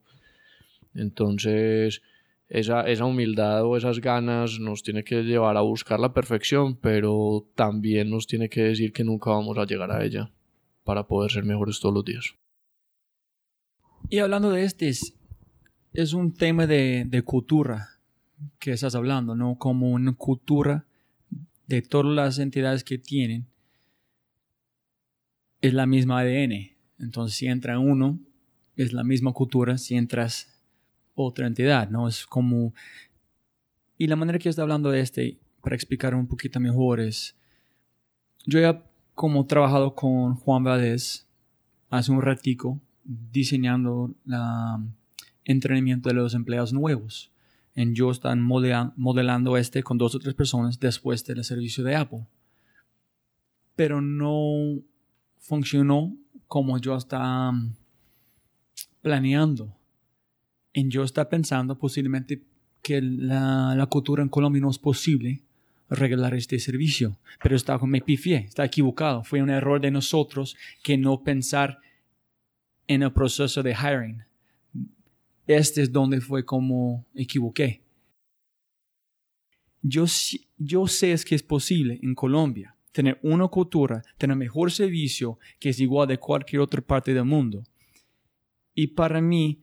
Entonces esa, esa humildad o esas ganas nos tiene que llevar a buscar la perfección, pero también nos tiene que decir que nunca vamos a llegar a ella, para poder ser mejores todos los días. Y hablando de este, es un tema de, de cultura que estás hablando, ¿no? Como una cultura de todas las entidades que tienen es la misma A D N. Entonces, si entra uno, es la misma cultura, si entras otra entidad, ¿no? Es como... Y la manera que estás hablando de este, para explicar un poquito mejor, es... Yo ya... como he trabajado con Juan Valdés hace un ratico diseñando el entrenamiento de los empleados nuevos. En yo están modela- modelando este con dos o tres personas después del servicio de Apple. Pero no funcionó como yo estaba planeando. En yo estaba pensando posiblemente que la, la cultura en Colombia no es posible arreglar este servicio. Pero está, me pifié, está equivocado. Fue un error de nosotros que no pensar en el proceso de hiring. Este es donde fue como equivoqué. Yo, yo sé es que es posible en Colombia tener una cultura, tener mejor servicio que es igual de cualquier otra parte del mundo. Y para mí,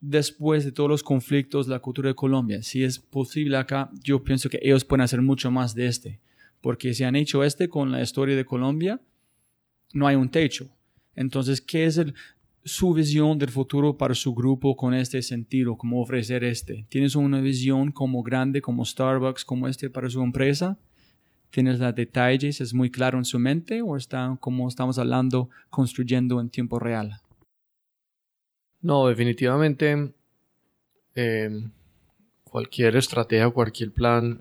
después de todos los conflictos, la cultura de Colombia, si es posible acá, yo pienso que ellos pueden hacer mucho más de este. Porque si han hecho este con la historia de Colombia, no hay un techo. Entonces, ¿qué es el... su visión del futuro para su grupo con este sentido, como ofrecer este? ¿Tienes una visión como grande, como Starbucks, como este para su empresa? ¿Tienes los detalles? ¿Es muy claro en su mente o está, como estamos hablando, construyendo en tiempo real? No, definitivamente eh, cualquier estrategia, cualquier plan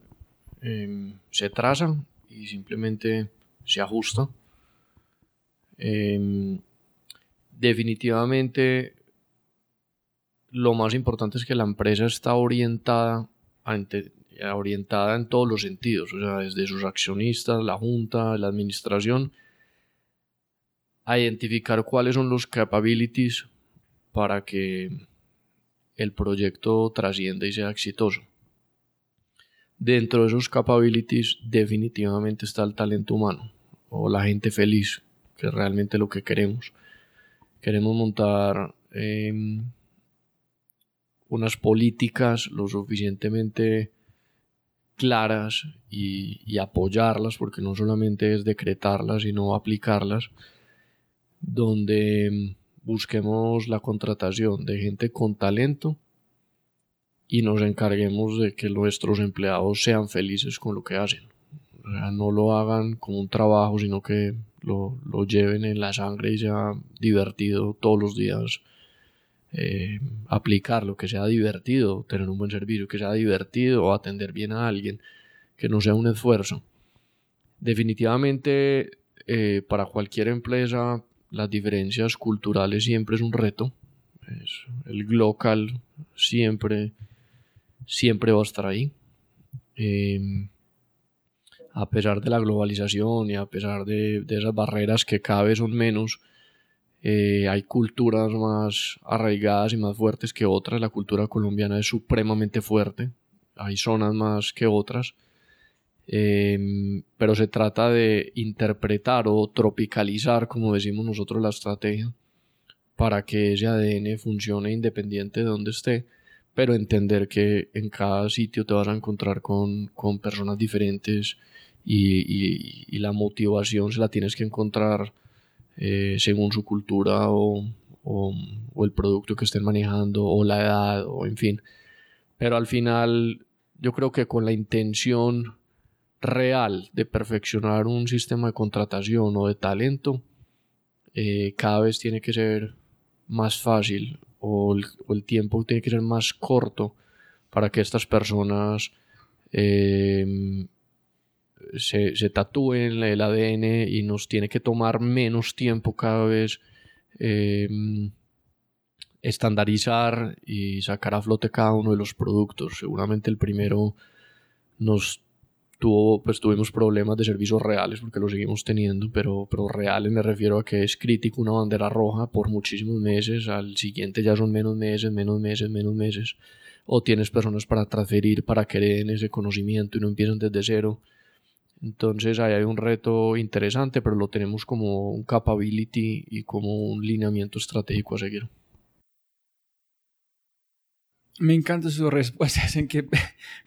eh, se traza y simplemente se ajusta. Eh, Definitivamente lo más importante es que la empresa está orientada, ante, orientada en todos los sentidos, o sea, desde sus accionistas, la junta, la administración, a identificar cuáles son los capabilities para que el proyecto trascienda y sea exitoso. Dentro de esos capabilities definitivamente está el talento humano o la gente feliz, que es realmente lo que queremos. Queremos montar eh, unas políticas lo suficientemente claras y, y apoyarlas, porque no solamente es decretarlas, sino aplicarlas, donde busquemos la contratación de gente con talento y nos encarguemos de que nuestros empleados sean felices con lo que hacen. O sea, no lo hagan como un trabajo, sino que lo, lo lleven en la sangre y sea divertido todos los días eh, aplicarlo, que sea divertido tener un buen servicio, que sea divertido atender bien a alguien, que no sea un esfuerzo. Definitivamente eh, para cualquier empresa las diferencias culturales siempre es un reto. Es, el local siempre, siempre va a estar ahí. Eh, A pesar de la globalización y a pesar de, de esas barreras que cada vez son menos, eh, hay culturas más arraigadas y más fuertes que otras. La cultura colombiana es supremamente fuerte, hay zonas más que otras, eh, pero se trata de interpretar o tropicalizar, como decimos nosotros, la estrategia para que ese A D N funcione independiente de donde esté, pero entender que en cada sitio te vas a encontrar con, con personas diferentes y, y, y la motivación se la tienes que encontrar eh, según su cultura o, o, o el producto que estén manejando o la edad o en fin. Pero al final yo creo que con la intención real de perfeccionar un sistema de contratación o de talento, eh, cada vez tiene que ser más fácil o el, o el tiempo tiene que ser más corto para que estas personas eh, se, se tatúen el A D N y nos tiene que tomar menos tiempo cada vez eh, estandarizar y sacar a flote cada uno de los productos. Seguramente el primero nos tuvo, pues tuvimos problemas de servicios reales porque lo seguimos teniendo, pero, pero reales me refiero a que es crítico una bandera roja por muchísimos meses, al siguiente ya son menos meses, menos meses, menos meses, o tienes personas para transferir, para que den ese conocimiento y no empiezan desde cero. Entonces ahí hay un reto interesante, pero lo tenemos como un capability y como un lineamiento estratégico a seguir. Me encantan sus respuestas, en que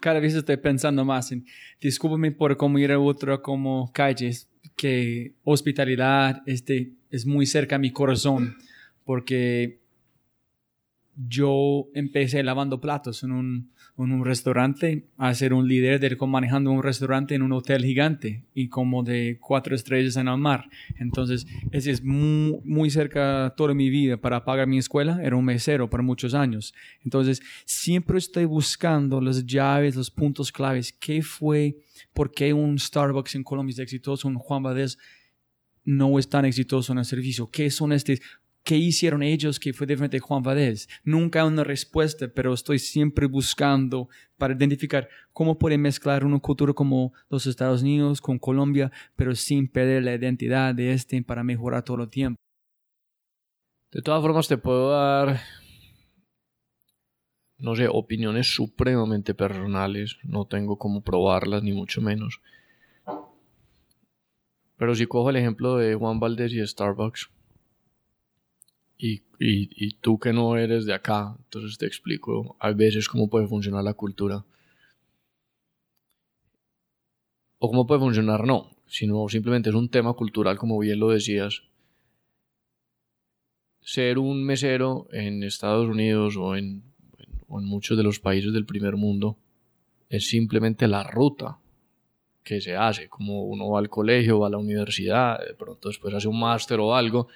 cada vez estoy pensando más en, discúlpame por cómo ir a otra como calles, que hospitalidad este, es muy cerca a mi corazón, porque yo empecé lavando platos en un, en un restaurante, a ser un líder de manejando un restaurante en un hotel gigante y como de cuatro estrellas en el mar. Entonces, ese es muy, muy cerca toda mi vida. Para pagar mi escuela, era un mesero por muchos años. Entonces, siempre estoy buscando las llaves, los puntos claves. ¿Qué fue? ¿Por qué un Starbucks en Colombia es exitoso? Un Juan Valdés no es tan exitoso en el servicio. ¿Qué son estos? ¿Qué hicieron ellos que fue diferente a Juan Valdés? Nunca hay una respuesta, pero estoy siempre buscando para identificar cómo pueden mezclar una cultura como los Estados Unidos con Colombia, pero sin perder la identidad de este para mejorar todo el tiempo. De todas formas, te puedo dar, no sé, opiniones supremamente personales. No tengo cómo probarlas, ni mucho menos. Pero si cojo el ejemplo de Juan Valdés y Starbucks, Y, y, y tú que no eres de acá, entonces te explico a veces cómo puede funcionar la cultura o cómo puede funcionar no, sino simplemente es un tema cultural, como bien lo decías. Ser un mesero en Estados Unidos o en, o en muchos de los países del primer mundo es simplemente la ruta que se hace, como uno va al colegio, va a la universidad, de pronto después hace un máster o algo.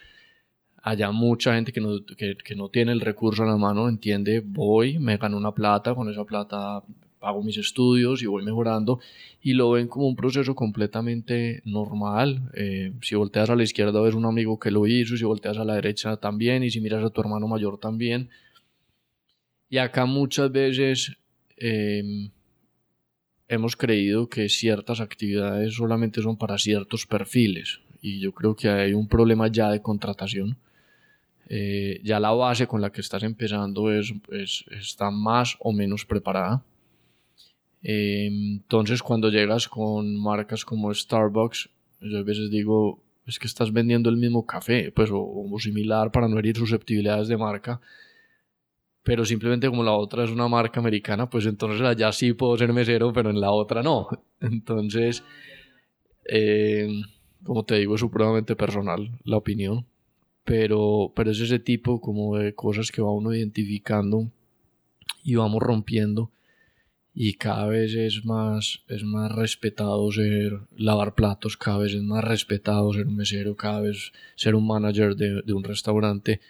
Allá mucha gente que no, que, que no tiene el recurso en la mano entiende, voy, me gano una plata, con esa plata pago mis estudios y voy mejorando, y lo ven como un proceso completamente normal. Eh, si volteas a la izquierda ves un amigo que lo hizo, si volteas a la derecha también, y si miras a tu hermano mayor también. Y acá muchas veces eh, hemos creído que ciertas actividades solamente son para ciertos perfiles, y yo creo que hay un problema ya de contratación. Eh, ya la base con la que estás empezando es, es, está más o menos preparada. Eh, entonces cuando llegas con marcas como Starbucks, yo a veces digo, es que estás vendiendo el mismo café, pues, o, o similar, para no herir susceptibilidades de marca, pero simplemente como la otra es una marca americana, pues entonces allá sí puedo ser mesero, pero en la otra no. Entonces, eh, como te digo, es supremamente personal la opinión. Pero, pero es ese tipo como de cosas que va uno identificando y vamos rompiendo, y cada vez es más, es más respetado ser lavar platos, cada vez es más respetado ser un mesero, cada vez ser un manager de, de un restaurante,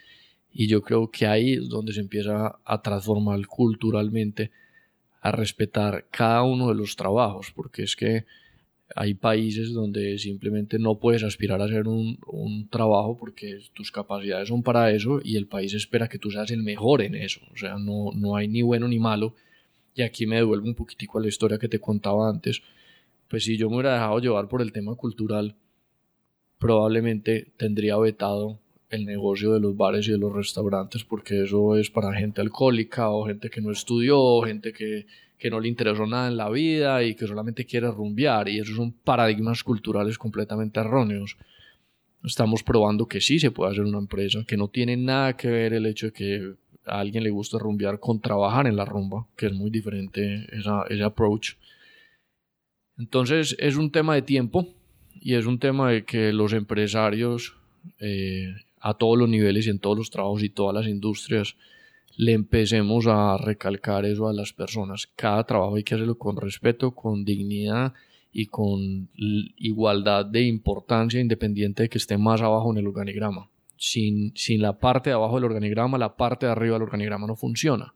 y yo creo que ahí es donde se empieza a transformar culturalmente, a respetar cada uno de los trabajos, porque es que hay países donde simplemente no puedes aspirar a hacer un, un trabajo porque tus capacidades son para eso y el país espera que tú seas el mejor en eso. O sea, no, no hay ni bueno ni malo. Y aquí me devuelvo un poquitico a la historia que te contaba antes. Pues si yo me hubiera dejado llevar por el tema cultural, probablemente tendría vetado el negocio de los bares y de los restaurantes, porque eso es para gente alcohólica o gente que no estudió, o gente que... que no le interesó nada en la vida y que solamente quiere rumbear, y esos son paradigmas culturales completamente erróneos. Estamos probando que sí se puede hacer una empresa, que no tiene nada que ver el hecho de que a alguien le gusta rumbear con trabajar en la rumba, que es muy diferente esa, ese approach. Entonces es un tema de tiempo y es un tema de que los empresarios eh, a todos los niveles y en todos los trabajos y todas las industrias le empecemos a recalcar eso a las personas. Cada trabajo hay que hacerlo con respeto, con dignidad y con igualdad de importancia, independiente de que esté más abajo en el organigrama. Sin, sin la parte de abajo del organigrama, la parte de arriba del organigrama no funciona.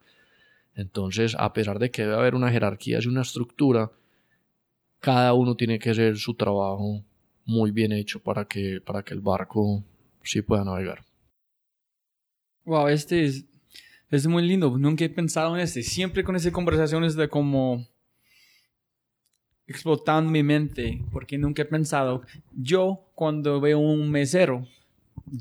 Entonces, a pesar de que debe haber una jerarquía y una estructura, cada uno tiene que hacer su trabajo muy bien hecho para que, para que el barco sí pueda navegar. Wow, este es... es muy lindo, nunca he pensado en este. Siempre con esas conversaciones de como explotando mi mente, porque nunca he pensado. Yo, cuando veo un mesero,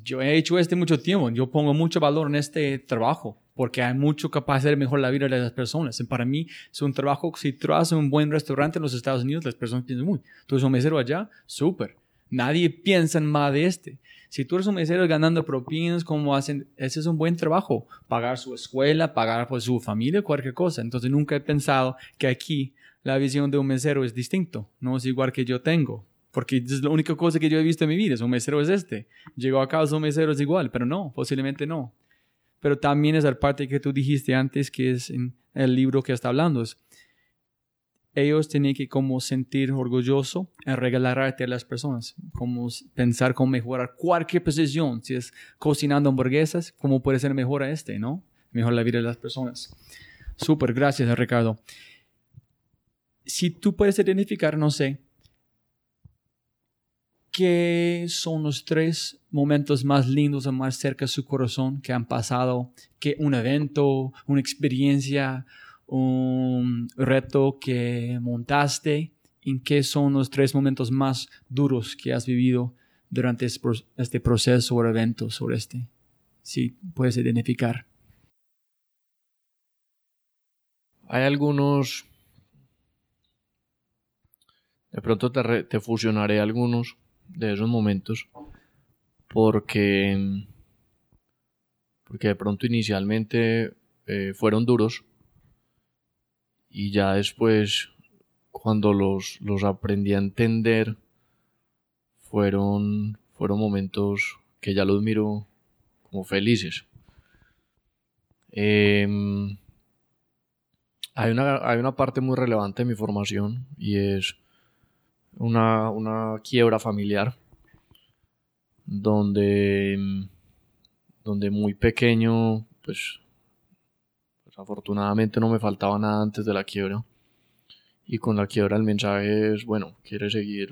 yo he hecho este mucho tiempo, yo pongo mucho valor en este trabajo, porque hay mucho capaz de hacer mejor la vida de las personas. Para mí es un trabajo, si tú haces un buen restaurante en los Estados Unidos, las personas piensan, uy, tú eres un mesero allá, súper. Nadie piensa en más de este. Si tú eres un mesero ganando propinas, como hacen, ese es un buen trabajo. Pagar su escuela, pagar por su familia, cualquier cosa. Entonces nunca he pensado que aquí la visión de un mesero es distinto. No es igual que yo tengo. Porque es la única cosa que yo he visto en mi vida. Es un mesero es este. Llegó acá, es un mesero es igual. Pero no, posiblemente no. pero también es la parte que tú dijiste antes, que es en el libro que está hablando. Es, ellos tienen que como sentir orgulloso en regalar arte a las personas, como pensar cómo mejorar cualquier posición. Si es cocinando hamburguesas, cómo puede ser mejor a este, ¿no? Mejor la vida de las personas. Súper, gracias Ricardo. Si tú puedes identificar, no sé, ¿qué son los tres momentos más lindos o más cerca de su corazón que han pasado? ¿Qué un evento, una experiencia, un reto que montaste? ¿En qué son los tres momentos más duros que has vivido durante este proceso o evento sobre este? Si puedes identificar. Hay algunos... De pronto te, re, te fusionaré algunos de esos momentos porque, porque de pronto inicialmente eh, fueron duros y ya después cuando los, los aprendí a entender fueron, fueron momentos que ya los miro como felices. Eh, hay una, hay una parte muy relevante de mi formación y es Una, una quiebra familiar donde, donde muy pequeño pues, pues afortunadamente no me faltaba nada antes de la quiebra, y con la quiebra el mensaje es bueno, quiere seguir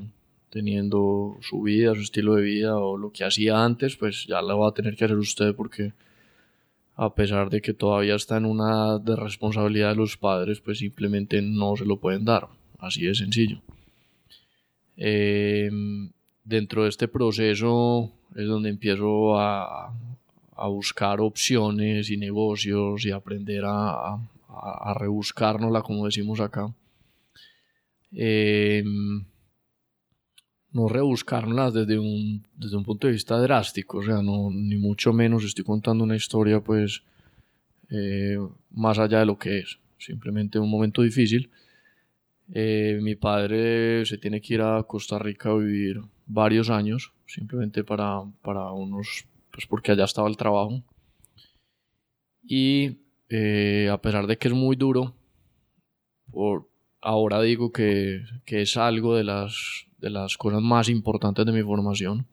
teniendo su vida, su estilo de vida o lo que hacía antes, pues ya lo va a tener que hacer usted, porque a pesar de que todavía está en una de responsabilidad de los padres, pues simplemente no se lo pueden dar, así de sencillo. Eh, dentro de este proceso es donde empiezo a, a buscar opciones y negocios y aprender a, a, a rebuscárnosla, como decimos acá. Eh, no rebuscárnosla desde un, desde un punto de vista drástico, o sea, no, ni mucho menos estoy contando una historia pues eh, más allá de lo que es, simplemente un momento difícil. Eh, mi padre se tiene que ir a Costa Rica a vivir varios años, simplemente para, para unos, pues porque allá estaba el trabajo. Y eh, a pesar de que es muy duro, por, ahora digo que, que es algo de las, de las cosas más importantes de mi formación.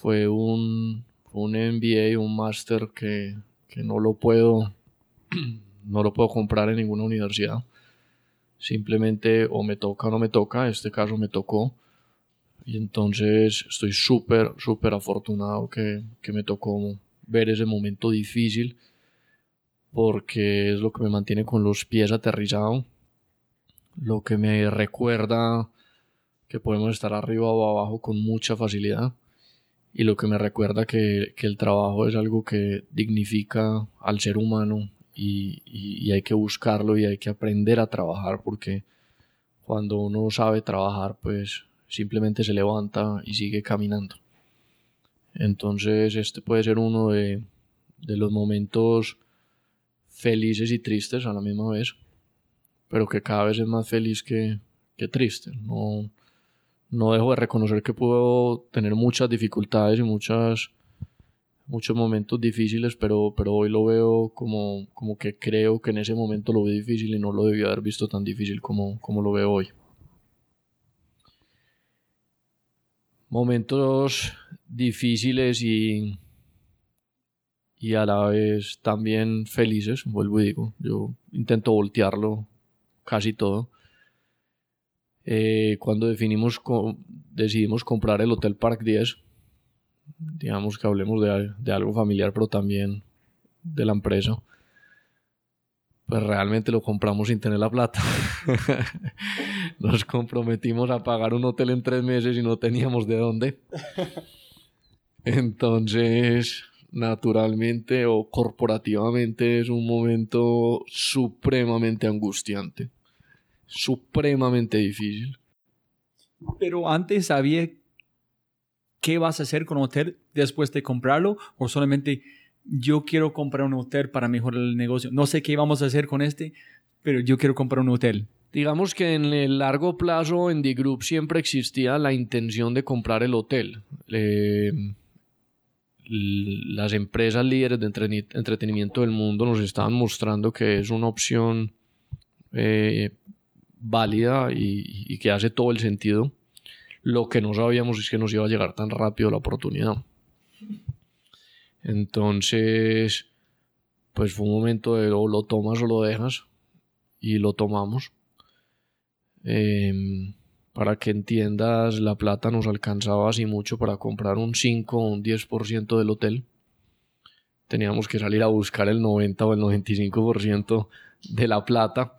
Fue un, un M B A, un máster que, que no lo puedo, no lo puedo comprar en ninguna universidad. Simplemente o me toca o no me toca, en este caso me tocó, y entonces estoy súper, súper afortunado que, que me tocó ver ese momento difícil, porque es lo que me mantiene con los pies aterrizados, lo que me recuerda que podemos estar arriba o abajo con mucha facilidad, y lo que me recuerda que, que el trabajo es algo que dignifica al ser humano. Y, y hay que buscarlo y hay que aprender a trabajar, porque cuando uno sabe trabajar pues simplemente se levanta y sigue caminando. Entonces este puede ser uno de, de los momentos felices y tristes a la misma vez, pero que cada vez es más feliz que, que triste. No, no dejo de reconocer que puedo tener muchas dificultades y muchas... muchos momentos difíciles, pero, pero hoy lo veo como, como que creo que en ese momento lo vi difícil y no lo debía haber visto tan difícil como, como lo veo hoy. Momentos difíciles y, y a la vez también felices, vuelvo y digo, yo intento voltearlo casi todo. Eh, cuando definimos, decidimos comprar el Hotel Park diez, digamos que hablemos de, de algo familiar pero también de la empresa, pues realmente lo compramos sin tener la plata. Nos comprometimos a pagar un hotel en tres meses y no teníamos de dónde. Entonces naturalmente o corporativamente es un momento supremamente angustiante, supremamente difícil. Pero antes sabía ¿qué vas a hacer con un hotel después de comprarlo? O solamente yo quiero comprar un hotel para mejorar el negocio. No sé qué vamos a hacer con este, pero yo quiero comprar un hotel. Digamos que en el largo plazo en D'Groupe siempre existía la intención de comprar el hotel. Eh, las empresas líderes de entre- entretenimiento del mundo nos están mostrando que es una opción eh, válida y, y que hace todo el sentido. Lo que no sabíamos es que nos iba a llegar tan rápido la oportunidad. Entonces, pues fue un momento de o lo tomas o lo dejas, y lo tomamos. Eh, para que entiendas, la plata nos alcanzaba así mucho para comprar un cinco o un diez por ciento del hotel. Teníamos que salir a buscar el noventa o el noventa y cinco por ciento de la plata.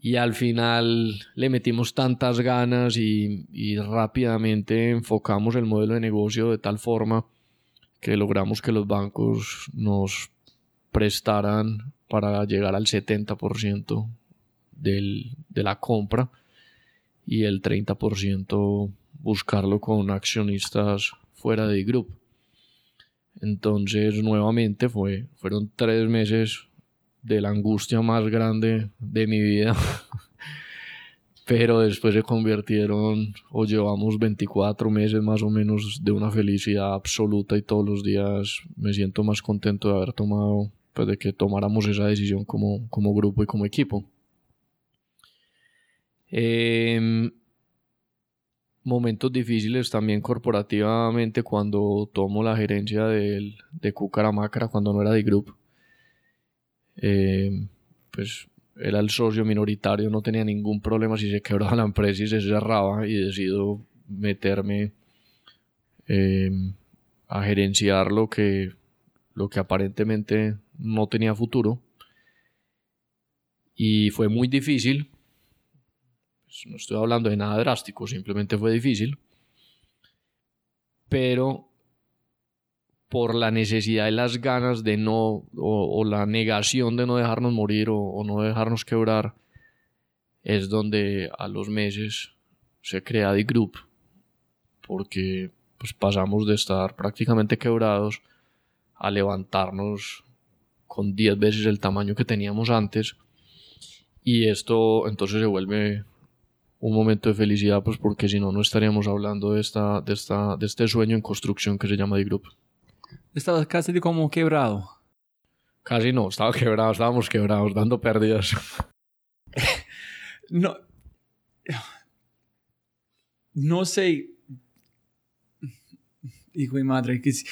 Y al final le metimos tantas ganas y, y rápidamente enfocamos el modelo de negocio de tal forma que logramos que los bancos nos prestaran para llegar al setenta por ciento del, de la compra y el treinta por ciento buscarlo con accionistas fuera de D'Groupe. Entonces nuevamente fue, fueron tres meses de la angustia más grande de mi vida, pero después se convirtieron, o llevamos veinticuatro meses más o menos de una felicidad absoluta, y todos los días me siento más contento de haber tomado, pues de que tomáramos esa decisión como, como grupo y como equipo. Eh, momentos difíciles también corporativamente, cuando tomo la gerencia del, de Kukaramakara, cuando no era D'Groupe. Eh, pues era el socio minoritario, no tenía ningún problema si se quebraba la empresa y se cerraba, y decido meterme eh, a gerenciar lo que, lo que aparentemente no tenía futuro, y fue muy difícil. Pues no estoy hablando de nada drástico, simplemente fue difícil, pero por la necesidad y las ganas de no, o, o la negación de no dejarnos morir o, o no dejarnos quebrar, es donde a los meses se crea D'Groupe, porque pues pasamos de estar prácticamente quebrados a levantarnos con diez veces el tamaño que teníamos antes, y esto entonces se vuelve un momento de felicidad, pues porque si no, no estaríamos hablando de, esta, de, esta, de este sueño en construcción que se llama D'Groupe. Estabas casi como quebrado. Casi no, estaba quebrado, estábamos quebrados, dando pérdidas. No, no sé, hijo y madre, que es,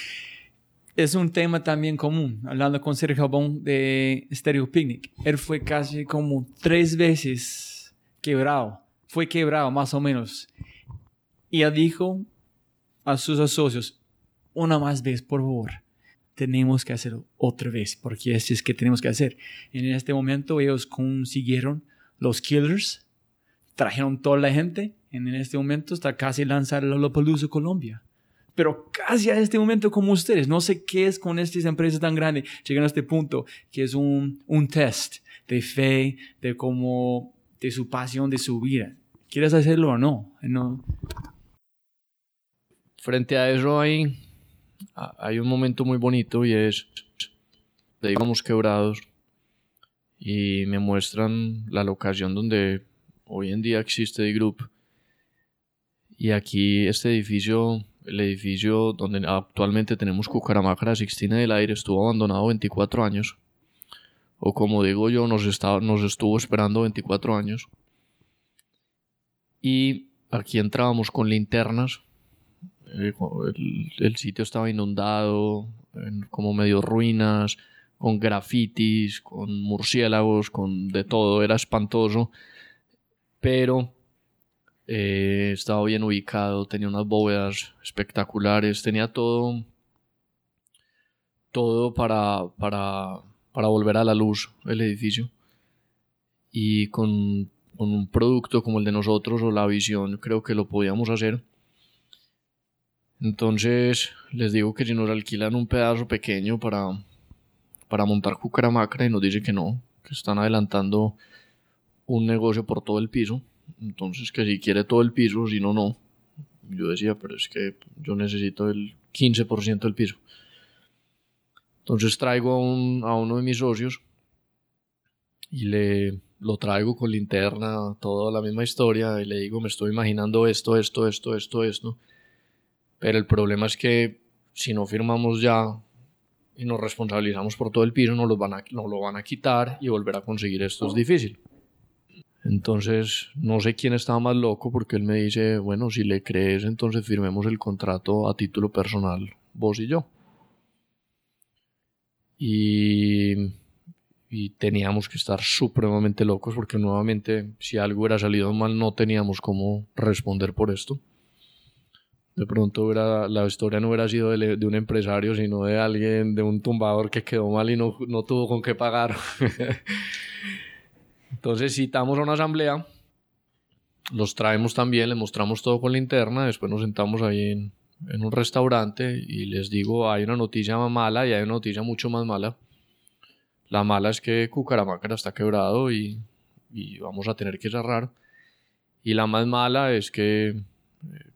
es un tema también común. Hablando con Sergio Pavón de Estéreo Picnic, él fue casi como tres veces quebrado, fue quebrado más o menos. Y él dijo a sus socios: una más vez, por favor, tenemos que hacerlo otra vez, porque eso es que tenemos que hacer. En este momento ellos consiguieron los killers, trajeron toda la gente, en este momento está casi lanzar la Lollapalooza Colombia, pero casi a este momento como ustedes, no sé qué es con estas empresas tan grandes, llegan a este punto que es un, un test de fe, de como, de su pasión, de su vida. ¿Quieres hacerlo o no? No. Frente a eso hay... hay un momento muy bonito, y es de íbamos quebrados y me muestran la locación donde hoy en día existe D'Groupe, y aquí este edificio, el edificio donde actualmente tenemos Kukaramakara, Sixtina y Delaire, estuvo abandonado veinticuatro años, o como digo yo, nos, está, nos estuvo esperando veinticuatro años, y aquí entrábamos con linternas. El, el sitio estaba inundado, en como medio ruinas, con grafitis, con murciélagos, con de todo, era espantoso, pero eh, estaba bien ubicado, tenía unas bóvedas espectaculares, tenía todo, todo para, para, para volver a la luz el edificio, y con, con un producto como el de nosotros o la visión, creo que lo podíamos hacer. Entonces les digo que si nos alquilan un pedazo pequeño para, para montar Kukaramakara, y nos dice que no, que están adelantando un negocio por todo el piso, entonces que si quiere todo el piso, si no, no. Yo decía, pero es que yo necesito el quince por ciento del piso. Entonces traigo a, un, a uno de mis socios y le, lo traigo con linterna, toda la misma historia, y le digo, me estoy imaginando esto, esto, esto, esto, esto. Pero el problema es que si no firmamos ya y nos responsabilizamos por todo el piso, nos, los van a, nos lo van a quitar y volver a conseguir esto es difícil. Entonces, no sé quién estaba más loco, porque él me dice, bueno, si le crees, entonces firmemos el contrato a título personal, vos y yo. Y, y teníamos que estar supremamente locos, porque nuevamente, si algo hubiera salido mal, no teníamos cómo responder por esto. De pronto hubiera, la historia no hubiera sido de, de un empresario, sino de alguien, de un tumbador que quedó mal y no, no tuvo con qué pagar. Entonces citamos a una asamblea, los traemos también, les mostramos todo con linterna, después nos sentamos ahí en, en un restaurante y les digo, hay una noticia más mala y hay una noticia mucho más mala. La mala es que Kukaramakara está quebrado y, y vamos a tener que cerrar. Y la más mala es que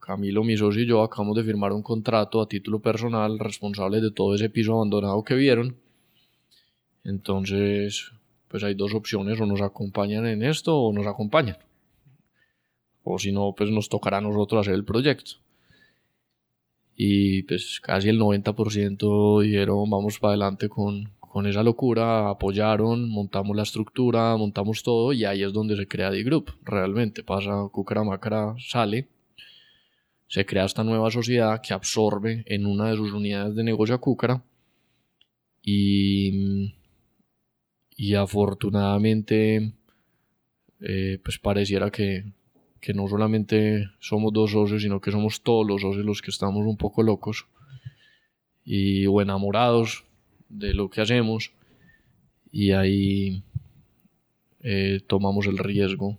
Camilo, mi socio y yo acabamos de firmar un contrato a título personal, responsables de todo ese piso abandonado que vieron. Entonces, pues hay dos opciones, o nos acompañan en esto o nos acompañan, o si no, pues nos tocará a nosotros hacer el proyecto. Y pues casi el noventa por ciento dijeron vamos para adelante con, con esa locura, apoyaron, montamos la estructura, montamos todo y ahí es donde se crea D'Groupe, realmente pasa Kukaramakara, sale, se crea esta nueva sociedad que absorbe en una de sus unidades de negocio a Kukara y... Y afortunadamente, eh, pues pareciera que, que no solamente somos dos socios, sino que somos todos los socios los que estamos un poco locos y o enamorados de lo que hacemos. Y ahí eh, tomamos el riesgo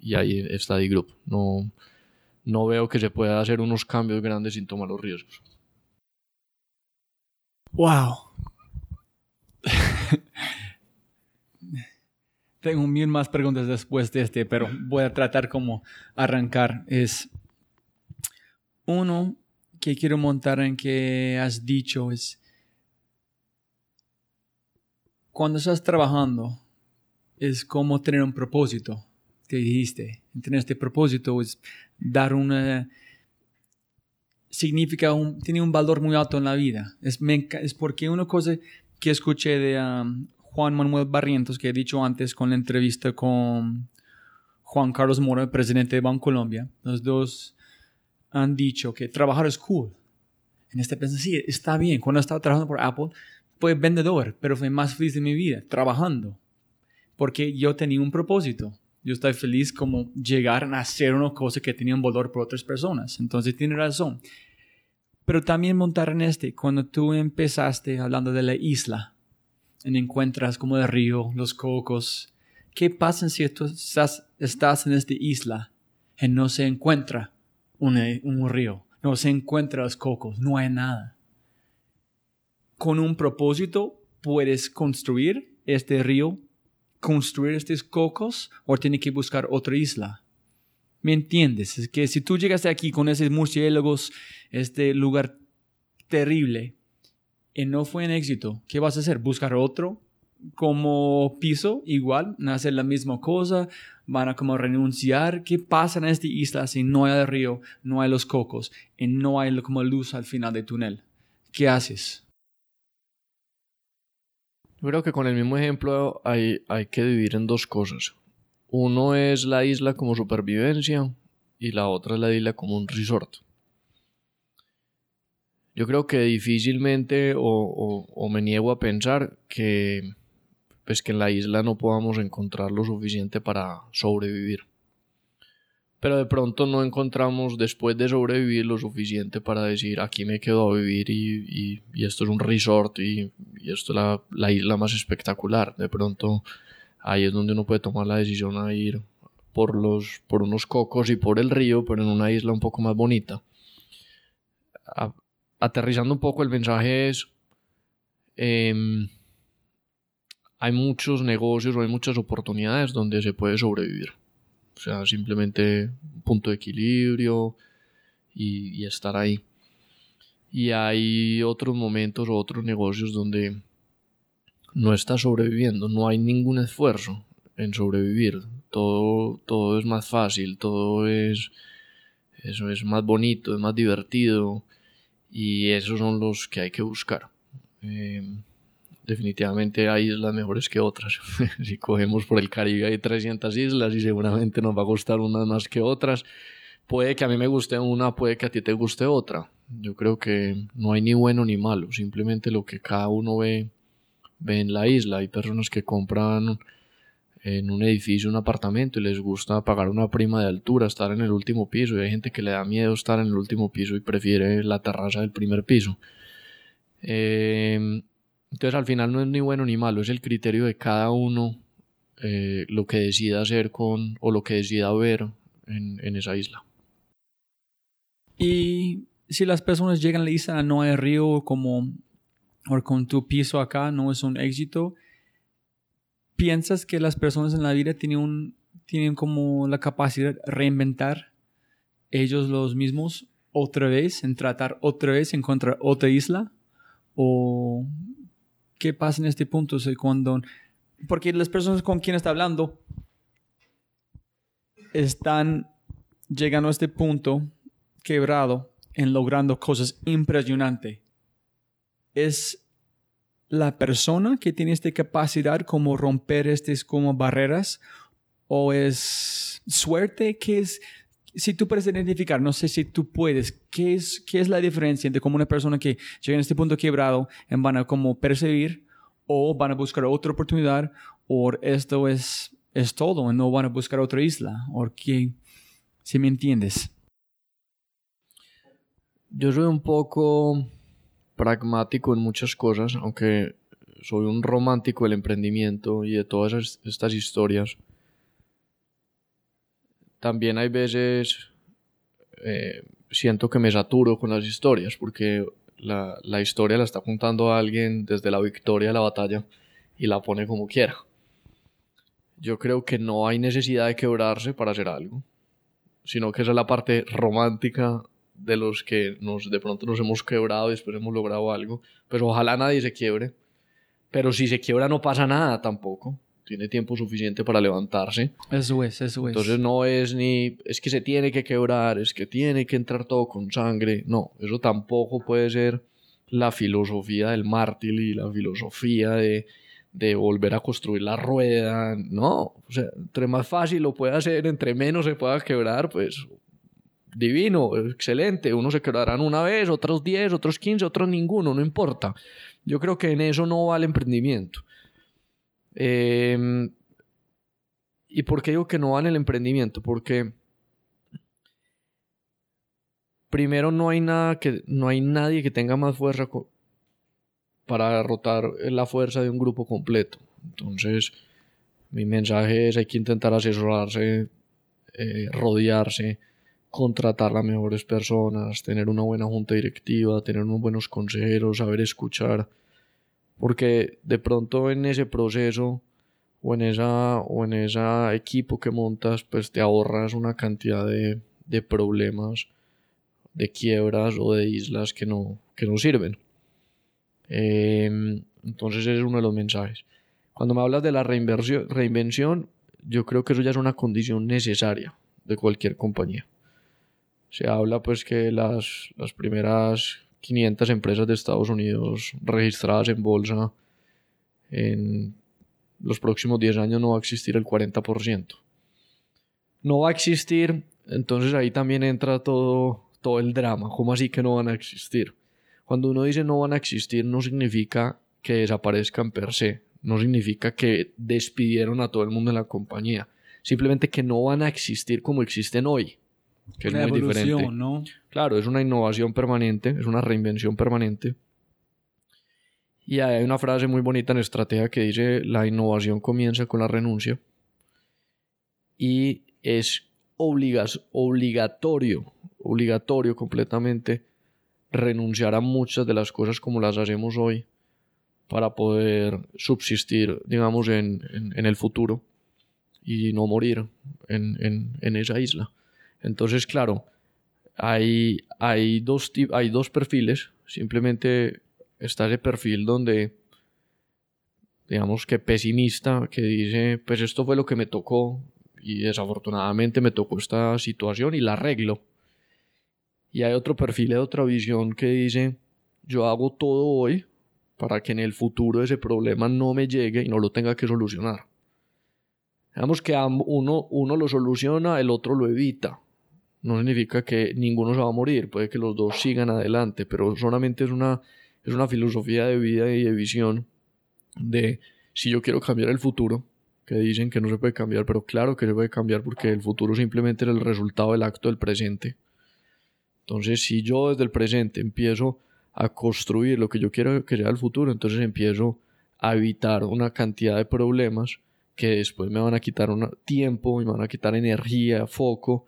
y ahí está D'Groupe. No, no veo que se pueda hacer unos cambios grandes sin tomar los riesgos. ¡Wow! Tengo mil más preguntas después de este, pero voy a tratar como arrancar. Es uno que quiero montar en que has dicho es cuando estás trabajando es como tener un propósito. Te dijiste, tener este propósito es dar una significa un, tiene un valor muy alto en la vida. Es, me, es porque una cosa que escuché de um, Juan Manuel Barrientos, que he dicho antes con la entrevista con Juan Carlos Mora, presidente de Banco Colombia. Los dos han dicho que trabajar es cool. En este pensamiento, sí, está bien. Cuando estaba trabajando por Apple, fue vendedor, pero fue más feliz de mi vida, trabajando. Porque yo tenía un propósito. Yo estaba feliz como llegar a hacer una cosa que tenía un valor por otras personas. Entonces, tiene razón. Pero también montar en este, cuando tú empezaste hablando de la isla, en encuentras como el río, los cocos, ¿qué pasa si tú estás, estás en esta isla y no se encuentra un, un río, no se encuentran los cocos, no hay nada? Con un propósito puedes construir este río, construir estos cocos o tienes que buscar otra isla. ¿Me entiendes? Es que si tú llegaste aquí con esos murciélagos, este lugar terrible, y no fue un éxito, ¿qué vas a hacer? ¿Buscar otro como piso? Igual, van a hacer la misma cosa, van a como renunciar. ¿Qué pasa en esta isla si no hay el río, no hay los cocos, y no hay como luz al final del túnel? ¿Qué haces? Yo creo que con el mismo ejemplo hay, hay que dividir en dos cosas. Uno es la isla como supervivencia y la otra es la isla como un resort. Yo creo que difícilmente o, o, o me niego a pensar que, pues que en la isla no podamos encontrar lo suficiente para sobrevivir. Pero de pronto no encontramos después de sobrevivir lo suficiente para decir aquí me quedo a vivir y, y, y esto es un resort y, y esto es la, la isla más espectacular. De pronto... Ahí es donde uno puede tomar la decisión a ir por, los, por unos cocos y por el río, pero en una isla un poco más bonita. A, aterrizando un poco, el mensaje es, eh, hay muchos negocios o hay muchas oportunidades donde se puede sobrevivir. O sea, simplemente un punto de equilibrio y, y estar ahí. Y hay otros momentos o otros negocios donde... no está sobreviviendo, no hay ningún esfuerzo en sobrevivir, todo, todo es más fácil, todo es, eso es más bonito, es más divertido y esos son los que hay que buscar. Eh, definitivamente hay islas mejores que otras. Si cogemos por el Caribe hay trescientas islas y seguramente nos va a gustar unas más que otras. Puede que a mí me guste una, puede que a ti te guste otra. Yo creo que no hay ni bueno ni malo, simplemente lo que cada uno ve, ve en la isla. Hay personas que compran en un edificio, un apartamento, y les gusta pagar una prima de altura, estar en el último piso, y hay gente que le da miedo estar en el último piso y prefiere la terraza del primer piso. Eh, entonces al final no es ni bueno ni malo, es el criterio de cada uno, eh, lo que decida hacer con, o lo que decida ver en, en esa isla. Y si las personas llegan a la isla, no hay río, como o con tu piso acá no es un éxito, ¿piensas que las personas en la vida tienen, un, tienen como la capacidad de reinventar ellos los mismos otra vez, en tratar otra vez, encontrar otra isla? ¿O qué pasa en este punto? O sea, cuando, porque las personas con quien está hablando están llegando a este punto quebrado en logrando cosas impresionantes. Es la persona que tiene esta capacidad como romper estas como barreras, o es suerte, que es, si tú puedes identificar, no sé si tú puedes, ¿qué es, qué es la diferencia entre como una persona que llega a este punto quebrado en van a como perseguir, o van a buscar otra oportunidad, o esto es, es todo, no van a buscar otra isla, o qué, si me entiendes? Yo soy un poco pragmático en muchas cosas, aunque soy un romántico del emprendimiento y de todas esas, estas historias. También hay veces eh, siento que me saturo con las historias, porque la, la historia la está contando a alguien desde la victoria a la batalla y la pone como quiera. Yo creo que no hay necesidad de quebrarse para hacer algo, sino que esa es la parte romántica de los que nos, de pronto nos hemos quebrado y después hemos logrado algo. Pues ojalá nadie se quiebre, pero si se quiebra no pasa nada tampoco, tiene tiempo suficiente para levantarse. Eso es, eso es. Entonces no es ni, es que se tiene que quebrar, es que tiene que entrar todo con sangre, no, eso tampoco puede ser la filosofía del mártir y la filosofía de, de volver a construir la rueda, no, o sea, entre más fácil lo pueda hacer, entre menos se pueda quebrar, pues divino, excelente, unos se quebrarán una vez, otros diez, otros quince, otros ninguno, no importa. Yo creo que en eso no va el emprendimiento. Eh, ¿Y por qué digo que no va en el emprendimiento? Porque primero no hay nada que, no hay nadie que tenga más fuerza co- para derrotar la fuerza de un grupo completo. Entonces, mi mensaje es: hay que intentar asesorarse, eh, rodearse, contratar las mejores personas, tener una buena junta directiva, tener unos buenos consejeros, saber escuchar, porque de pronto en ese proceso o en esa o en esa equipo que montas, pues te ahorras una cantidad de, de problemas, de quiebras o de islas que no, que no sirven. Eh, entonces ese es uno de los mensajes. Cuando me hablas de la reinversión, reinvención, yo creo que eso ya es una condición necesaria de cualquier compañía. Se habla pues que las, las primeras quinientas empresas de Estados Unidos registradas en bolsa, en los próximos diez años no va a existir el cuarenta por ciento. No va a existir, entonces ahí también entra todo, todo el drama. ¿Cómo así que no van a existir? Cuando uno dice no van a existir, no significa que desaparezcan per se. No significa que despidieron a todo el mundo en la compañía. Simplemente que no van a existir como existen hoy. Que es una muy diferente, ¿no? Claro, es una innovación permanente, es una reinvención permanente. Y hay una frase muy bonita en Estratega que dice: la innovación comienza con la renuncia. Y es obligas, obligatorio, obligatorio completamente renunciar a muchas de las cosas como las hacemos hoy para poder subsistir, digamos, en, en, en el futuro y no morir en, en, en esa isla. Entonces, claro, hay, hay, dos, hay dos perfiles. Simplemente está ese perfil donde, digamos que pesimista, que dice, pues esto fue lo que me tocó y desafortunadamente me tocó esta situación y la arreglo. Y hay otro perfil de otra visión que dice, yo hago todo hoy para que en el futuro ese problema no me llegue y no lo tenga que solucionar. Digamos que uno, uno lo soluciona, el otro lo evita. No significa que ninguno se va a morir, puede que los dos sigan adelante, pero solamente es una, es una filosofía de vida y de visión de si yo quiero cambiar el futuro, que dicen que no se puede cambiar, pero claro que se puede cambiar porque el futuro simplemente es el resultado del acto del presente. Entonces, si yo desde el presente empiezo a construir lo que yo quiero que sea el futuro, entonces empiezo a evitar una cantidad de problemas que después me van a quitar un tiempo, me van a quitar energía, foco,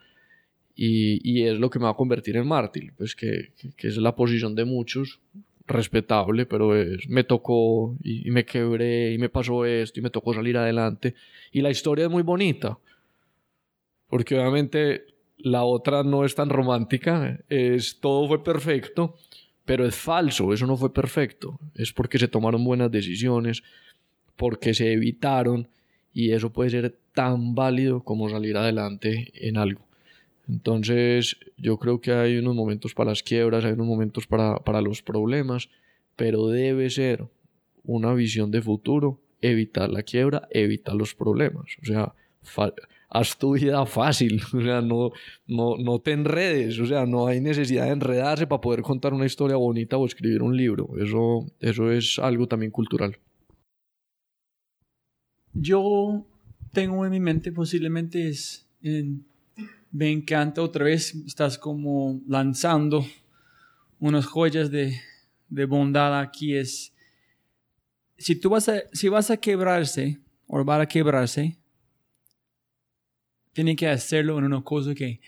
y, y es lo que me va a convertir en mártir, pues que, que es la posición de muchos, respetable, pero es, me tocó y, y me quebré y me pasó esto y me tocó salir adelante. Y la historia es muy bonita, porque obviamente la otra no es tan romántica, es todo fue perfecto, pero es falso, eso no fue perfecto, es porque se tomaron buenas decisiones, porque se evitaron, y eso puede ser tan válido como salir adelante en algo. Entonces yo creo que hay unos momentos para las quiebras, hay unos momentos para, para los problemas, pero debe ser una visión de futuro, evitar la quiebra, evitar los problemas, o sea, fa- haz tu vida fácil, o sea, no, no, no te enredes, o sea, no hay necesidad de enredarse para poder contar una historia bonita o escribir un libro, eso, eso es algo también cultural. Yo tengo en mi mente posiblemente es, eh, me encanta otra vez, estás como lanzando unas joyas de, de bondad aquí, es, si tú vas a, si vas a quebrarse, o vas a quebrarse, tienen que hacerlo en una cosa que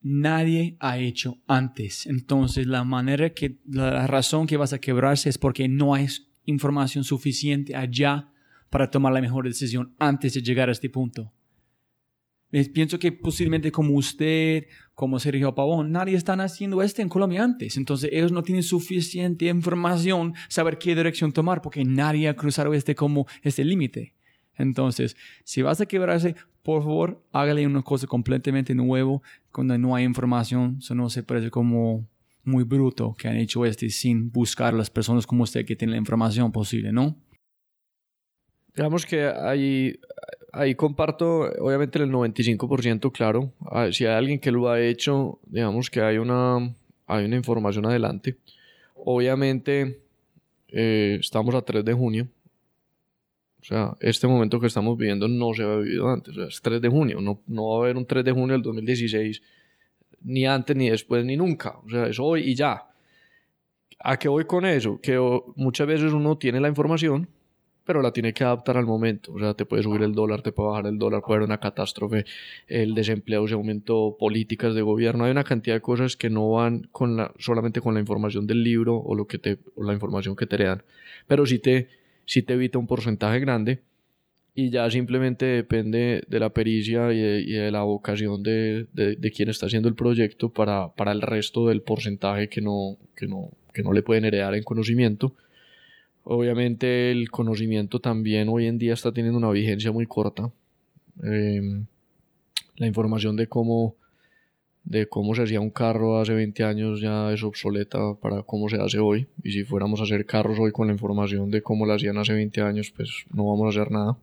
nadie ha hecho antes. Entonces, la manera que, la razón que vas a quebrarse es porque no hay información suficiente allá para tomar la mejor decisión antes de llegar a este punto. Les pienso que posiblemente como usted, como Sergio Pavón, nadie está haciendo esto en Colombia antes. Entonces, ellos no tienen suficiente información saber qué dirección tomar porque nadie ha cruzado este como este límite. Entonces, si vas a quebrarse, por favor, hágale una cosa completamente nueva cuando no hay información. Eso no se parece como muy bruto que han hecho este sin buscar las personas como usted que tienen la información posible, ¿no? Digamos que ahí, ahí comparto, obviamente, el noventa y cinco por ciento, claro. Si hay alguien que lo ha hecho, digamos que hay una, hay una información adelante. Obviamente, eh, estamos a tres de junio. O sea, este momento que estamos viviendo no se había vivido antes. O sea, es tres de junio. No, no va a haber un tres de junio del dos mil dieciséis, ni antes, ni después, ni nunca. O sea, es hoy y ya. ¿A qué voy con eso? Que muchas veces uno tiene la información, pero la tiene que adaptar al momento. O sea, te puede subir el dólar, te puede bajar el dólar, puede haber una catástrofe, el desempleo se aumentó, políticas de gobierno. Hay una cantidad de cosas que no van con la, solamente con la información del libro o, lo que te, o la información que te dan. Pero si te... si te evita un porcentaje grande y ya simplemente depende de la pericia y de, y de la vocación de, de, de quien está haciendo el proyecto para, para el resto del porcentaje que no, que, no, que no le pueden heredar en conocimiento. Obviamente el conocimiento también hoy en día está teniendo una vigencia muy corta. Eh, la información de cómo, de cómo se hacía un carro hace veinte años ya es obsoleta para cómo se hace hoy, y si fuéramos a hacer carros hoy con la información de cómo lo hacían hace veinte años, pues no vamos a hacer nada.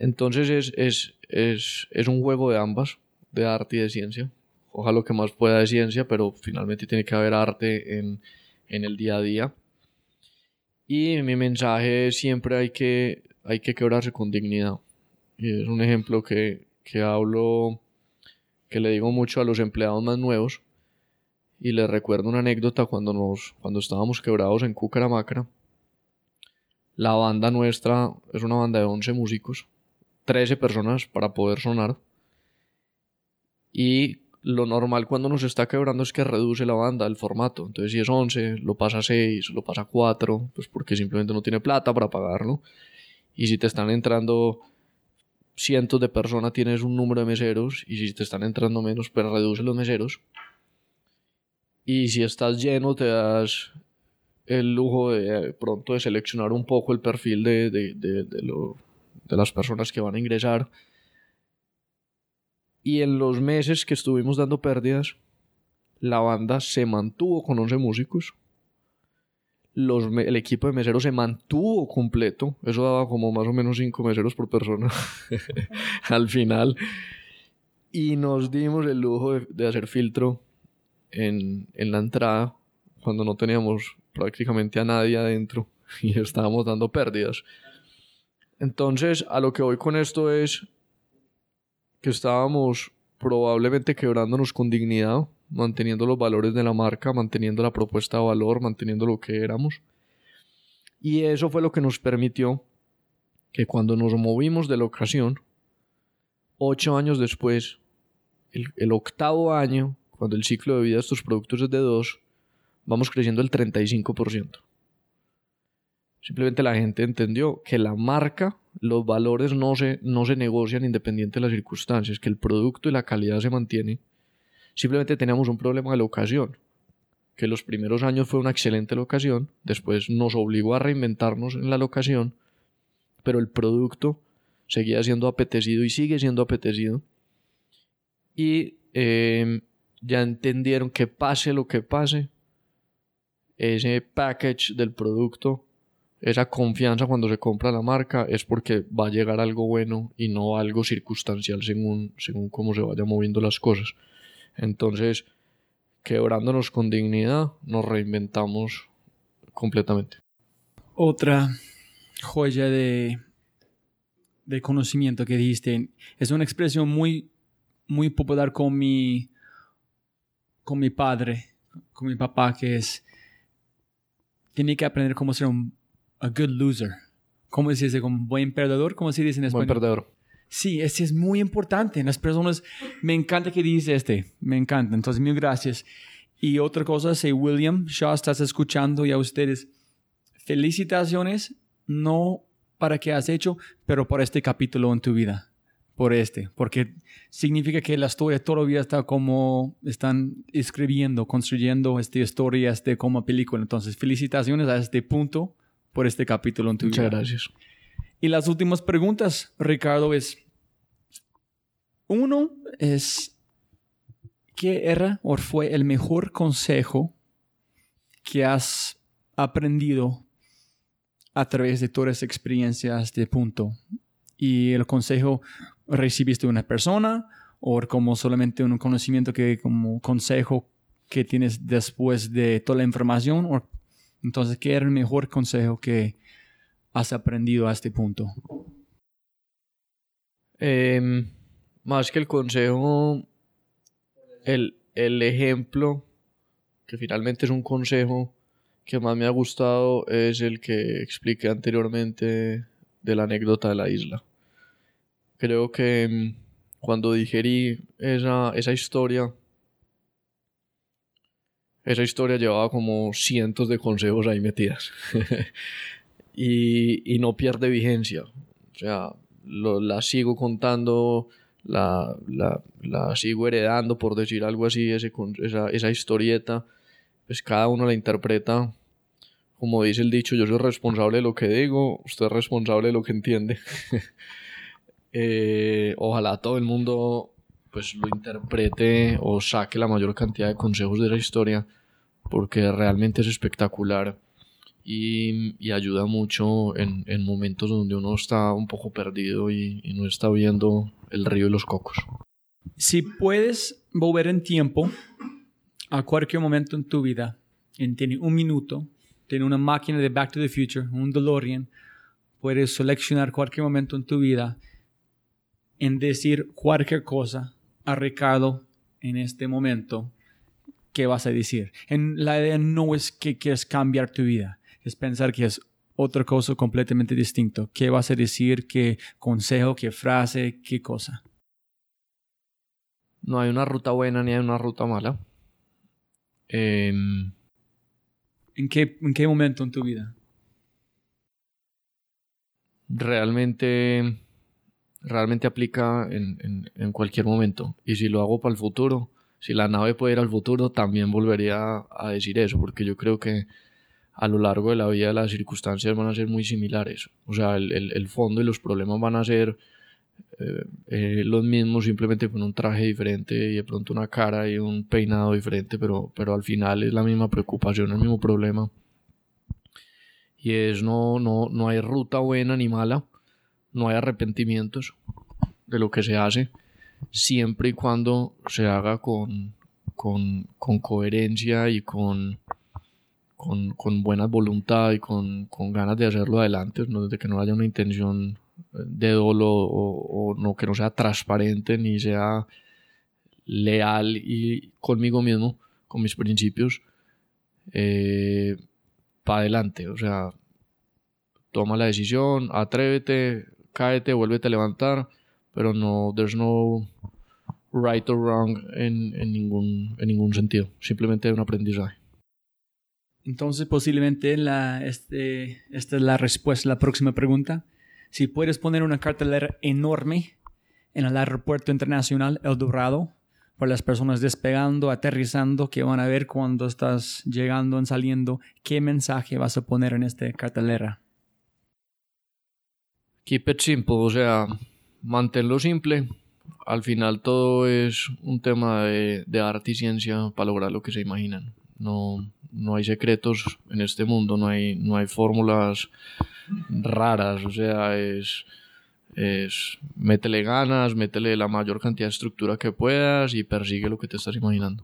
Entonces es, es, es, es un juego de ambas, de arte y de ciencia. Ojalá lo que más pueda de ciencia, pero finalmente tiene que haber arte en, en el día a día. Y mi mensaje es siempre hay que, hay que quebrarse con dignidad, y es un ejemplo que, que hablo... que le digo mucho a los empleados más nuevos, y les recuerdo una anécdota cuando, nos, cuando estábamos quebrados en Kukaramakara. La banda nuestra es una banda de once músicos, trece personas para poder sonar, y lo normal cuando nos está quebrando es que reduce la banda, el formato. Entonces si es once, lo pasa a seis, lo pasa a cuatro, pues porque simplemente no tiene plata para pagarlo. Y si te están entrando cientos de personas, tienes un número de meseros, y si te están entrando menos, pues reduce los meseros. Y si estás lleno, te das el lujo de pronto de seleccionar un poco el perfil de, de, de, de, lo, de las personas que van a ingresar. Y en los meses que estuvimos dando pérdidas, la banda se mantuvo con once músicos. Los, el equipo de meseros se mantuvo completo. Eso daba como más o menos cinco meseros por persona al final. Y nos dimos el lujo de, de hacer filtro en, en la entrada cuando no teníamos prácticamente a nadie adentro y estábamos dando pérdidas. Entonces, a lo que voy con esto es que estábamos probablemente quebrándonos con dignidad, manteniendo los valores de la marca, manteniendo la propuesta de valor, manteniendo lo que éramos. Y eso fue lo que nos permitió que cuando nos movimos de la ocasión, ocho años después, el, el octavo año, cuando el ciclo de vida de estos productos es de dos, vamos creciendo el treinta y cinco por ciento. Simplemente la gente entendió que la marca, los valores no se, no se negocian independiente de las circunstancias, que el producto y la calidad se mantienen. Simplemente teníamos un problema de locación, que los primeros años fue una excelente locación, después nos obligó a reinventarnos en la locación, pero el producto seguía siendo apetecido y sigue siendo apetecido. Y eh, ya entendieron que pase lo que pase, ese package del producto, esa confianza cuando se compra la marca es porque va a llegar algo bueno y no algo circunstancial según, según cómo se vayan moviendo las cosas. Entonces, quebrándonos con dignidad, nos reinventamos completamente. Otra joya de, de conocimiento que dijiste es una expresión muy, muy popular con mi, con mi padre, con mi papá, que es, tiene que aprender cómo ser un a good loser. ¿Cómo se dice? ¿Un buen perdedor? ¿Cómo se dice en español? Buen perdedor. Sí, este es muy importante. Las personas, me encanta que dices este, me encanta. Entonces, mil gracias. Y otra cosa, si William Shaw estás escuchando y a ustedes, felicitaciones, no para que has hecho, pero por este capítulo en tu vida, por este, porque significa que la historia todavía está como están escribiendo, construyendo esta historia, este como película. Entonces, felicitaciones a este punto por este capítulo en tu vida. Muchas gracias. Y las últimas preguntas, Ricardo, es... Uno es... ¿Qué era o fue el mejor consejo que has aprendido a través de todas las experiencias de punto? ¿Y el consejo recibiste de una persona o como solamente un conocimiento que como consejo que tienes después de toda la información? ¿O entonces qué era el mejor consejo que has aprendido a este punto? Eh, más que el consejo, el, el ejemplo, que finalmente es un consejo que más me ha gustado, es el que expliqué anteriormente de la anécdota de la isla. Creo que cuando digerí esa, esa historia, esa historia llevaba como cientos de consejos ahí metidas. Y, y no pierde vigencia, o sea, lo, la sigo contando, la, la, la sigo heredando, por decir algo así, ese, esa, esa historieta, pues cada uno la interpreta, como dice el dicho, yo soy responsable de lo que digo, usted es responsable de lo que entiende. eh, ojalá todo el mundo pues lo interprete o saque la mayor cantidad de consejos de esa historia, porque realmente es espectacular. Y, y ayuda mucho en, en momentos donde uno está un poco perdido y, y no está viendo el río y los cocos. Si puedes volver en tiempo a cualquier momento en tu vida, en tener un minuto, tener una máquina de Back to the Future, un DeLorean, puedes seleccionar cualquier momento en tu vida en decir cualquier cosa a Ricardo en este momento, ¿qué vas a decir? En, la idea no es que quieres cambiar tu vida. Es pensar que es otra cosa completamente distinta. ¿Qué vas a decir? ¿Qué consejo? ¿Qué frase? ¿Qué cosa? No hay una ruta buena ni hay una ruta mala. Eh... ¿En qué, en qué momento en tu vida? Realmente, realmente aplica en, en, en cualquier momento. Y si lo hago para el futuro, si la nave puede ir al futuro, también volvería a decir eso, porque yo creo que a lo largo de la vida las circunstancias van a ser muy similares. O sea, el, el, el fondo y los problemas van a ser eh, eh, los mismos, simplemente con un traje diferente y de pronto una cara y un peinado diferente, pero, pero al final es la misma preocupación, el mismo problema. Y es no, no, no hay ruta buena ni mala, no hay arrepentimientos de lo que se hace, siempre y cuando se haga con, con, con coherencia y con, con, con buena voluntad y con, con ganas de hacerlo adelante, ¿no? Desde que no haya una intención de dolo o, o no, que no sea transparente ni sea leal y conmigo mismo, con mis principios, eh, para adelante. O sea, toma la decisión, atrévete, cáete, vuélvete a levantar, pero no, there's no right or wrong en, en, ningún, en ningún sentido, simplemente un aprendizaje. Entonces posiblemente la, este, esta es la respuesta a la próxima pregunta. Si puedes poner una cartelera enorme en el aeropuerto internacional El Dorado para las personas despegando, aterrizando, que van a ver cuando estás llegando y saliendo, ¿qué mensaje vas a poner en esta cartelera? Keep it simple, o sea, manténlo simple. Al final todo es un tema de, de arte y ciencia para lograr lo que se imaginan. No, no hay secretos en este mundo, no hay, no hay fórmulas raras, o sea, es, es métele ganas, métele la mayor cantidad de estructura que puedas y persigue lo que te estás imaginando.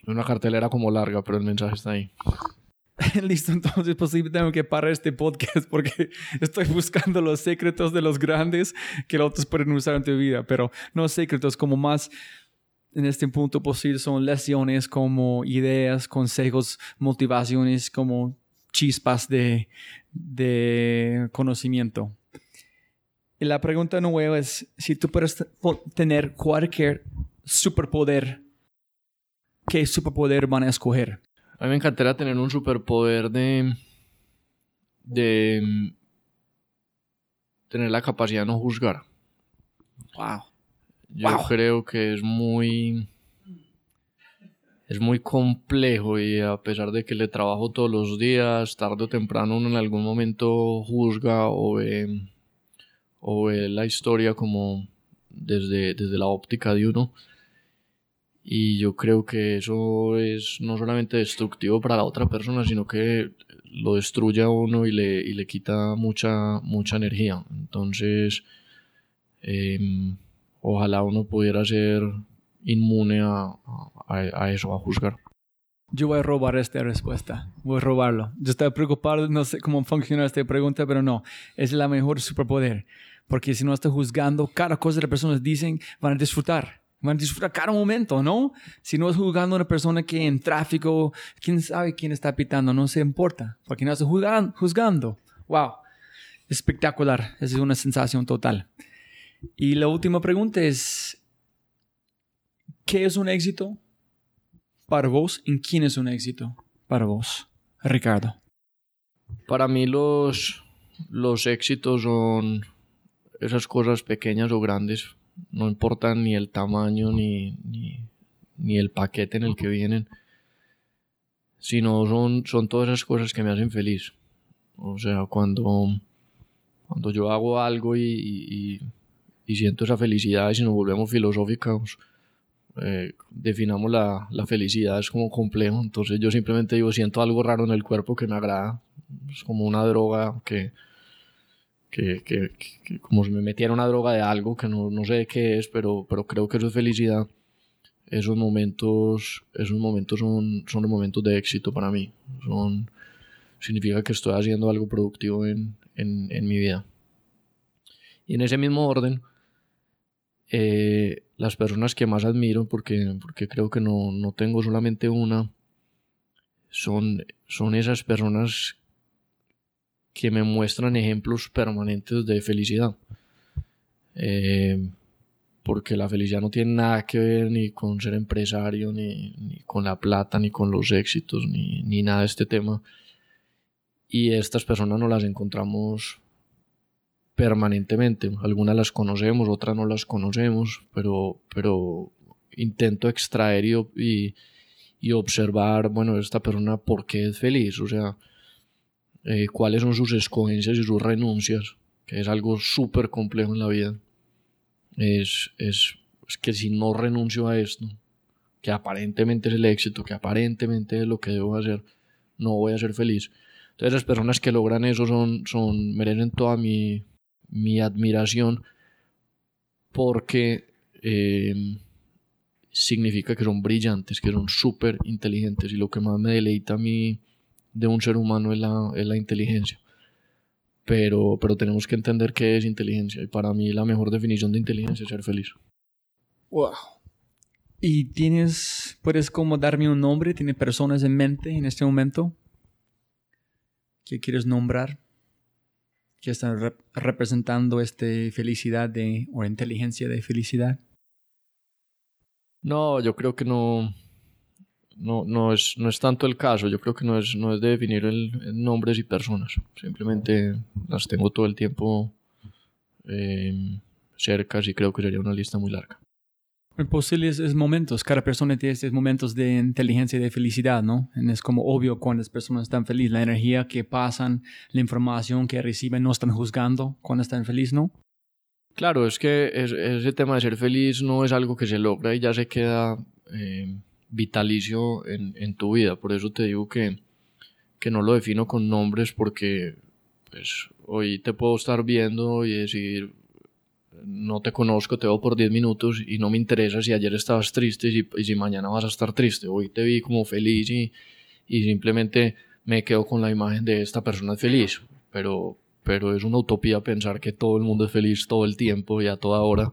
Es una cartelera como larga, pero el mensaje está ahí. Listo, entonces posible tengo que parar este podcast porque estoy buscando los secretos de los grandes que los otros pueden usar en tu vida, pero no secretos, como más en este punto posible son lecciones, como ideas, consejos, motivaciones, como chispas de, de conocimiento. Y la pregunta nueva es, si tú puedes tener cualquier superpoder, ¿qué superpoder van a escoger? A mí me encantaría tener un superpoder de, de tener la capacidad de no juzgar. Wow. Yo wow. creo que es muy, es muy complejo y a pesar de que le trabajo todos los días, tarde o temprano uno en algún momento juzga o ve, o ve la historia como desde, desde la óptica de uno. Y yo creo que eso es no solamente destructivo para la otra persona, sino que lo destruye a uno y le, y le quita mucha, mucha energía. Entonces, eh, ojalá uno pudiera ser inmune a, a, a eso, a juzgar. Yo voy a robar esta respuesta. Voy a robarlo. Yo estaba preocupado, no sé cómo funciona esta pregunta, pero no. Es la mejor superpoder. Porque si no estás juzgando, cada cosa que las personas dicen van a disfrutar. Van a disfrutar cada momento, ¿no? Si no es juzgando a una persona que en tráfico, quién sabe quién está pitando, no se importa. Porque no está juzgando. ¡Wow! Espectacular. Esa es una sensación total. Y la última pregunta es, ¿qué es un éxito para vos? ¿En quién es un éxito para vos, Ricardo? Para mí los, los éxitos son esas cosas pequeñas o grandes. No importa ni el tamaño ni, ni, ni el paquete en el que vienen, sino son, son todas esas cosas que me hacen feliz. O sea, cuando, cuando yo hago algo y, y, y siento esa felicidad, y si nos volvemos filosóficos, eh, definamos la, la felicidad, es como complejo. Entonces yo simplemente digo, siento algo raro en el cuerpo que me agrada, es como una droga que... Que, que, que como si me metiera una droga de algo que no, no sé qué es, pero, pero creo que eso es felicidad. Esos momentos, esos momentos son, son los momentos de éxito para mí. Son, significa que estoy haciendo algo productivo en, en, en mi vida. Y en ese mismo orden, eh, las personas que más admiro, porque, porque creo que no, no tengo solamente una, son, son esas personas que me muestran ejemplos permanentes de felicidad, eh, porque la felicidad no tiene nada que ver ni con ser empresario, ni, ni con la plata, ni con los éxitos, ni, ni nada de este tema, y estas personas no las encontramos permanentemente, algunas las conocemos, otras no las conocemos, pero, pero intento extraer y, y, y observar, bueno, esta persona por qué es feliz, o sea, Eh, cuáles son sus escogencias y sus renuncias que es algo súper complejo en la vida, es, es, es que si no renuncio a esto, que aparentemente es el éxito, que aparentemente es lo que debo hacer, no voy a ser feliz. Entonces las personas que logran eso son, son, merecen toda mi, mi admiración, porque eh, significa que son brillantes, que son súper inteligentes, y lo que más me deleita a mí de un ser humano es la, es la inteligencia. Pero, pero tenemos que entender qué es inteligencia, y para mí la mejor definición de inteligencia es ser feliz. Wow. ¿Y tienes, puedes como darme un nombre? ¿Tienes personas en mente en este momento que quieres nombrar, que están rep- representando esta felicidad de, o inteligencia de felicidad? No, yo creo que no, no, no, es, no es tanto el caso. Yo creo que no es, no es de definir el, el nombres y personas. Simplemente las tengo todo el tiempo eh, cerca, y creo que sería una lista muy larga. Posibles momentos, cada persona tiene estos momentos de inteligencia y de felicidad, ¿no? Es como obvio cuando las personas están felices, la energía que pasan, la información que reciben, no están juzgando cuando están felices, ¿no? Claro, es que es, ese tema de ser feliz no es algo que se logra y ya se queda eh, vitalicio en, en tu vida. Por eso te digo que, que no lo defino con nombres, porque pues, hoy te puedo estar viendo y decir... No te conozco, te veo por diez minutos y no me interesa si ayer estabas triste y si, y si mañana vas a estar triste. Hoy te vi como feliz y, y simplemente me quedo con la imagen de esta persona feliz. Pero, pero es una utopía pensar que todo el mundo es feliz todo el tiempo y a toda hora.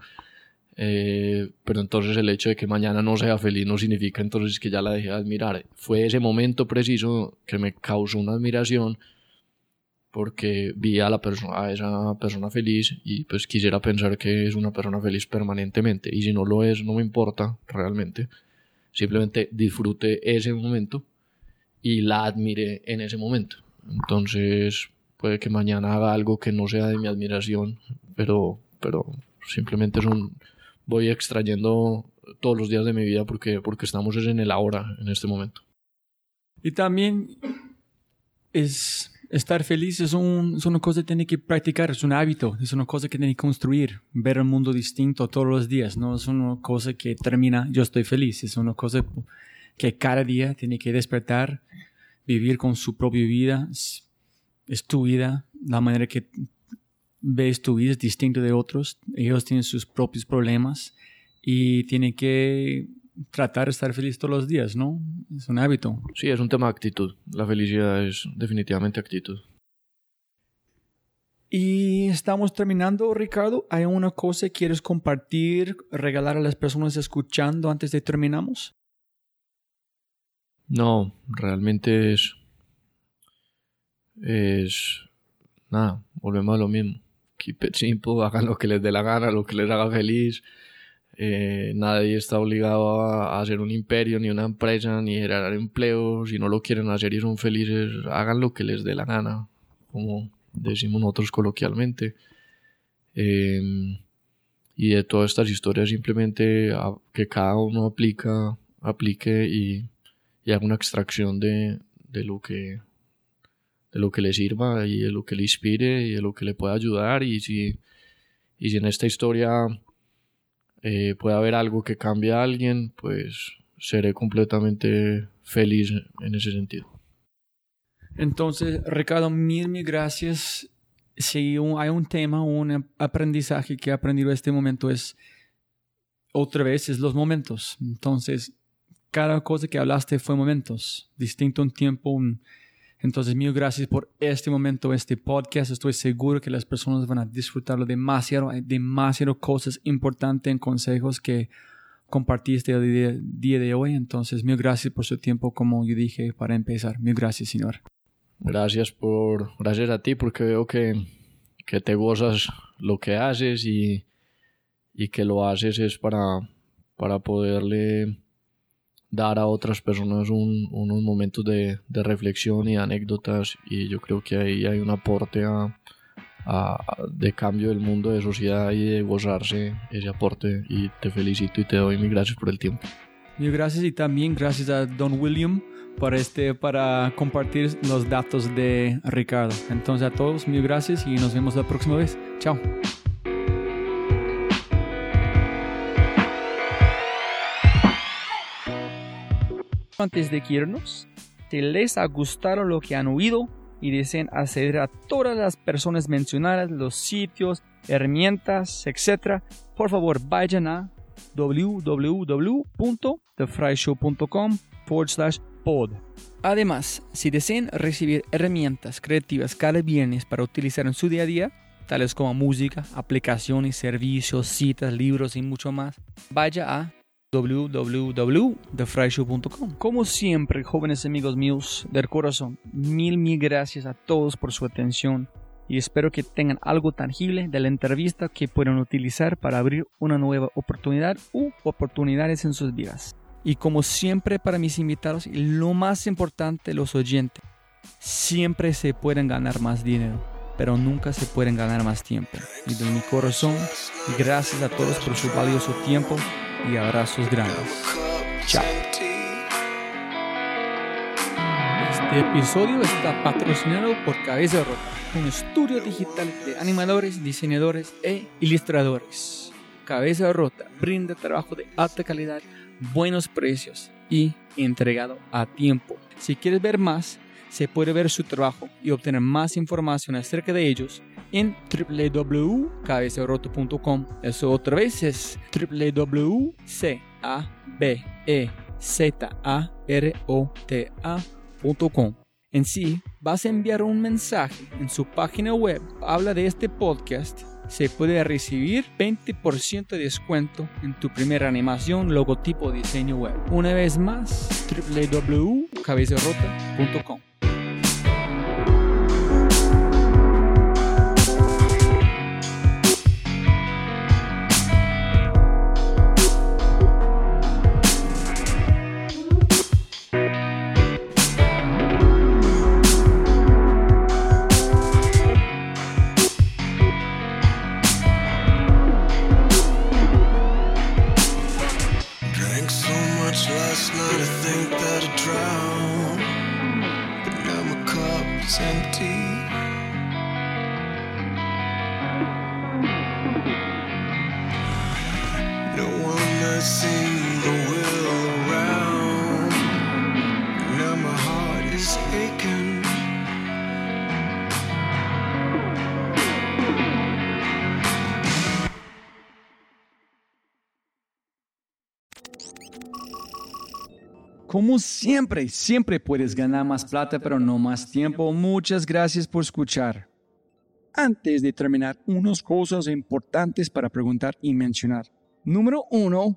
Eh, pero entonces el hecho de que mañana no sea feliz no significa entonces que ya la dejé de admirar. Fue ese momento preciso que me causó una admiración, porque vi a, la perso- a esa persona feliz y pues quisiera pensar que es una persona feliz permanentemente, y si no lo es no me importa realmente, simplemente disfruté ese momento y la admiré en ese momento. Entonces puede que mañana haga algo que no sea de mi admiración, pero, pero simplemente son, voy extrayendo todos los días de mi vida porque, porque estamos en el ahora, en este momento. Y también es... Estar feliz es, un, es una cosa que tiene que practicar, es un hábito, es una cosa que tiene que construir, ver el mundo distinto todos los días, no es una cosa que termina, yo estoy feliz, es una cosa que cada día tiene que despertar, vivir con su propia vida, es, es tu vida, la manera que ves tu vida es distinta de otros, ellos tienen sus propios problemas y tienen que... tratar de estar feliz todos los días, ¿no? Es un hábito. Sí, es un tema de actitud. La felicidad es definitivamente actitud. Y estamos terminando, Ricardo. ¿Hay una cosa que quieres compartir, regalar a las personas escuchando antes de terminamos? No, realmente es... Es... Nada, volvemos a lo mismo. Keep it simple, hagan lo que les dé la gana, lo que les haga feliz... Eh, nadie está obligado a hacer un imperio, ni una empresa, ni generar empleo. Si no lo quieren hacer y son felices, hagan lo que les dé la gana, como decimos nosotros coloquialmente. Eh, y de todas estas historias, simplemente a, que cada uno aplica, aplique y, y haga una extracción de, de, lo que, de lo que le sirva y de lo que le inspire y de lo que le pueda ayudar. Y si, y si en esta historia... Eh, puede haber algo que cambie a alguien, pues seré completamente feliz en ese sentido. Entonces, Ricardo, mil, mil gracias. Si un, hay un tema, un aprendizaje que he aprendido en este momento es, otra vez, es los momentos. Entonces, cada cosa que hablaste fue momentos, distinto un tiempo. Un... Entonces, mil gracias por este momento, este podcast. Estoy seguro que las personas van a disfrutarlo demasiado. Hay demasiado cosas importantes en consejos que compartiste el día de hoy. Entonces, mil gracias por su tiempo, como yo dije, para empezar. Mil gracias, señor. Gracias, por, gracias a ti, porque veo que, que te gozas lo que haces y, y que lo haces es para, para poderle... dar a otras personas un, unos momentos de, de reflexión y anécdotas, y yo creo que ahí hay un aporte a, a, de cambio del mundo, de sociedad y de gozarse ese aporte, y te felicito y te doy mil gracias por el tiempo. Mil gracias, y también gracias a Don William para, este, para compartir los datos de Ricardo. Entonces a todos, mil gracias y nos vemos la próxima vez. Chao. Antes de irnos, si les ha gustado lo que han oído y desean acceder a todas las personas mencionadas, los sitios, herramientas, etcétera, por favor vayan a doble u doble u doble u punto the fry show punto com forward slash pod. Además, si desean recibir herramientas creativas cada viernes para utilizar en su día a día, tales como música, aplicaciones, servicios, citas, libros y mucho más, vaya a doble u doble u doble u punto the fry show punto com. Como siempre, jóvenes amigos míos del corazón, mil mil gracias a todos por su atención y espero que tengan algo tangible de la entrevista que puedan utilizar para abrir una nueva oportunidad u oportunidades en sus vidas. Y como siempre, para mis invitados y lo más importante, los oyentes, siempre se pueden ganar más dinero, pero nunca se pueden ganar más tiempo. Y de mi corazón, gracias a todos por su valioso tiempo y abrazos grandes. Chao. Este episodio está patrocinado por Cabeza Rota, un estudio digital de animadores, diseñadores e ilustradores. Cabeza Rota brinda trabajo de alta calidad, buenos precios y entregado a tiempo. Si quieres ver más, se puede ver su trabajo y obtener más información acerca de ellos en doble u doble u doble u punto cabeza rota punto com. Eso otra vez es doble u doble u doble u punto cabeza rota punto com. En sí, vas a enviar un mensaje en su página web. Habla de este podcast. Se puede recibir veinte por ciento de descuento en tu primera animación, logotipo o diseño web. Una vez más, doble u doble u doble u punto cabeza rota punto com. Como siempre, siempre puedes ganar más plata, pero no más tiempo. Muchas gracias por escuchar. Antes de terminar, unas cosas importantes para preguntar y mencionar. Número uno,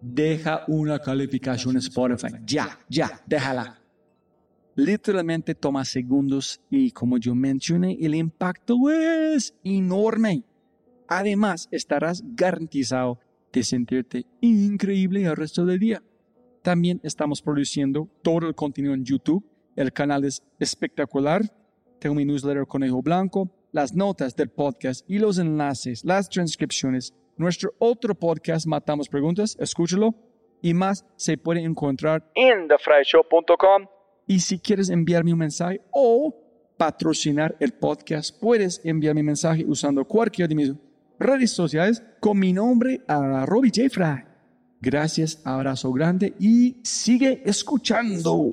deja una calificación en Spotify. Ya, ya, déjala. Literalmente toma segundos y, como yo mencioné, el impacto es enorme. Además, estarás garantizado de sentirte increíble el resto del día. También estamos produciendo todo el contenido en YouTube. El canal es espectacular. Tengo mi newsletter Conejo Blanco, las notas del podcast y los enlaces, las transcripciones. Nuestro otro podcast, Matamos Preguntas, escúchalo. Y más se puede encontrar en the fry show punto com. Y si quieres enviarme un mensaje o patrocinar el podcast, puedes enviarme un mensaje usando cualquiera de mis redes sociales con mi nombre, a Robbie J. Fry. Gracias, abrazo grande y sigue escuchando.